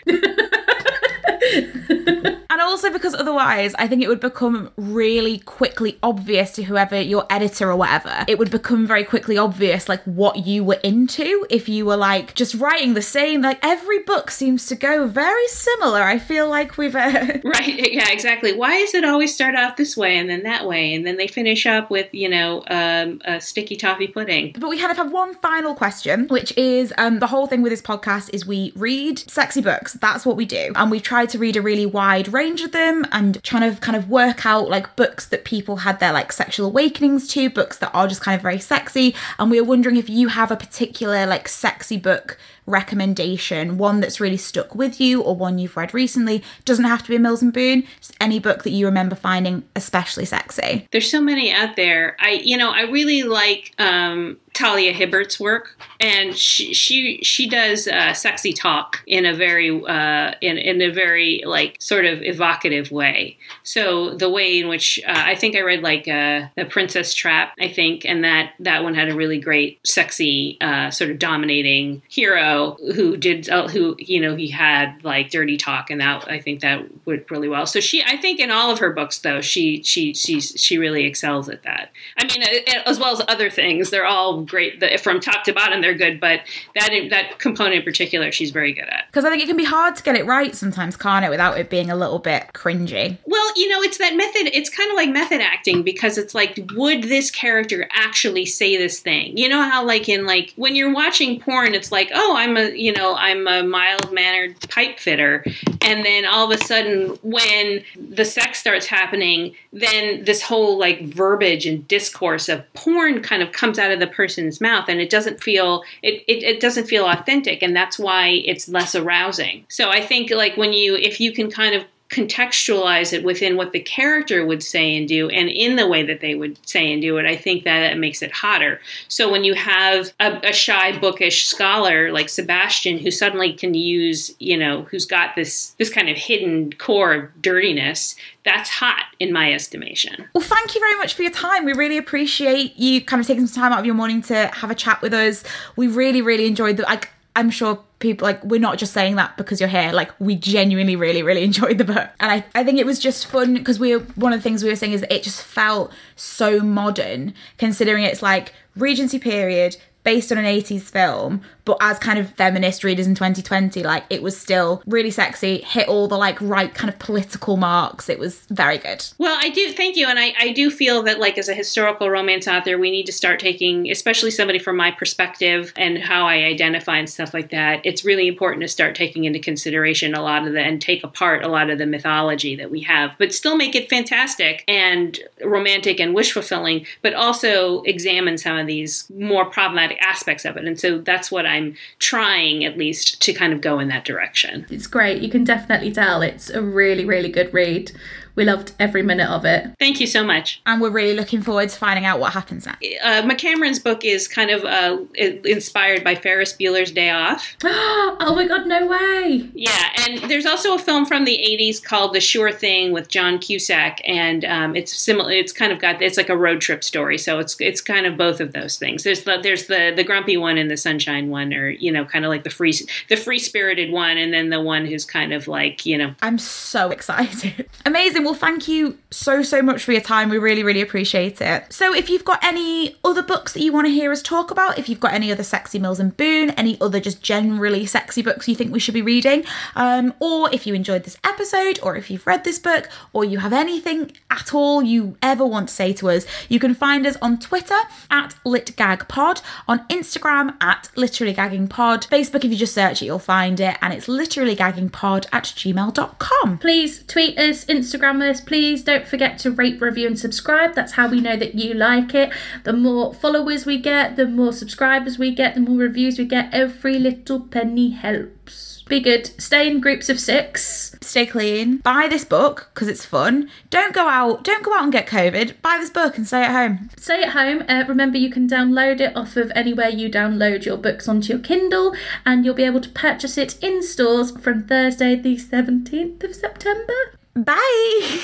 And also because otherwise I think it would become really quickly obvious to whoever your editor or whatever, it would become very quickly obvious like what you were into if you were like just writing the same, like every book seems to go very similar. I feel like we've uh... right, yeah, exactly. Why does it always start off this way and then that way and then they finish up with, you know, um, a sticky toffee pudding? But we kind of have one final question, which is um, the whole thing with this podcast is we read sexy books. That's what we do, and we try to read a really wide range of them and trying to kind of work out like books that people had their like sexual awakenings to, books that are just kind of very sexy. And we were wondering if you have a particular like sexy book recommendation, one that's really stuck with you or one you've read recently. Doesn't have to be Mills and Boon, just any book that you remember finding especially sexy. There's so many out there. I, you know, I really like um Talia Hibbert's work, and she she she does uh, sexy talk in a very uh, in in a very like sort of evocative way. So the way in which uh, I think I read like uh, The Princess Trap, I think, and that that one had a really great sexy uh, sort of dominating hero who did uh, who you know he had like dirty talk, and that I think that worked really well. So she I think in all of her books though she she she she really excels at that. I mean, as well as other things, they're all great. The, from top to bottom they're good, but that that component in particular she's very good at, because I think it can be hard to get it right sometimes, can't it, without it being a little bit cringy. Well, you know, it's that method, it's kind of like method acting, because it's like, would this character actually say this thing? You know how like in like when you're watching porn, it's like, oh, I'm a you know I'm a mild-mannered pipe fitter, and then all of a sudden when the sex starts happening, then this whole like verbiage and discourse of porn kind of comes out of the person mouth, and it doesn't feel it, it it doesn't feel authentic, and that's why it's less arousing. So I think like when you if you can kind of contextualize it within what the character would say and do, and in the way that they would say and do it, I think that it makes it hotter. So when you have a, a shy, bookish scholar like Sebastian, who suddenly can use, you know, who's got this this kind of hidden core of dirtiness, that's hot in my estimation. Well, thank you very much for your time. We really appreciate you kind of taking some time out of your morning to have a chat with us. We really, really enjoyed the... Like, I'm sure people, like, we're not just saying that because you're here, like we genuinely really really enjoyed the book, and I, I think it was just fun because we one of the things we were saying is that it just felt so modern, considering it's like Regency period, based on an eighties film, but as kind of feminist readers in twenty twenty, like, it was still really sexy, hit all the, like, right kind of political marks. It was very good. Well, I do, thank you, and I, I do feel that, like, as a historical romance author, we need to start taking, especially somebody from my perspective and how I identify and stuff like that, it's really important to start taking into consideration a lot of the, and take apart a lot of the mythology that we have, but still make it fantastic and romantic and wish-fulfilling, but also examine some of these more problematic aspects of it. And so that's what I'm trying, at least, to kind of go in that direction. It's great. You can definitely tell it's a really, really good read. We loved every minute of it. Thank you so much. And we're really looking forward to finding out what happens now. Uh, McCameron's book is kind of uh, inspired by Ferris Bueller's Day Off. Oh my God, no way. Yeah, and there's also a film from the eighties called The Sure Thing with John Cusack, and um, it's similar. It's kind of got, it's like a road trip story, so it's it's kind of both of those things. There's the, there's the, the grumpy one and the sunshine one, or, you know, kind of like the free the free-spirited one, and then the one who's kind of like, you know. I'm so excited. Amazing. Well, thank you so, so much for your time. We really, really appreciate it. So if you've got any other books that you want to hear us talk about, if you've got any other sexy Mills and Boon, any other just generally sexy books you think we should be reading, um, or if you enjoyed this episode, or if you've read this book, or you have anything at all you ever want to say to us, you can find us on Twitter at litgagpod, on Instagram at literallygaggingpod, Facebook, if you just search it, you'll find it, and it's literallygaggingpod at gmail dot com. Please tweet us, Instagram, please don't forget to rate, review and subscribe. That's how we know that you like it. The more followers we get, the more subscribers we get, the more reviews we get. Every little penny helps. Be good. Stay in groups of six. Stay clean. Buy this book because it's fun. Don't go out. Don't go out and get COVID. Buy this book and stay at home. Stay at home. Uh, remember, you can download it off of anywhere you download your books onto your Kindle, and you'll be able to purchase it in stores from Thursday, the seventeenth of September. Bye!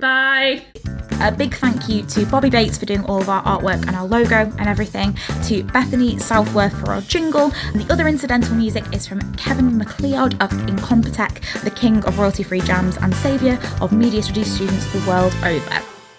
Bye! A big thank you to Bobby Bates for doing all of our artwork and our logo and everything, to Bethany Southworth for our jingle, and the other incidental music is from Kevin MacLeod of Incompetech, the king of royalty-free jams and saviour of media studies students the world over.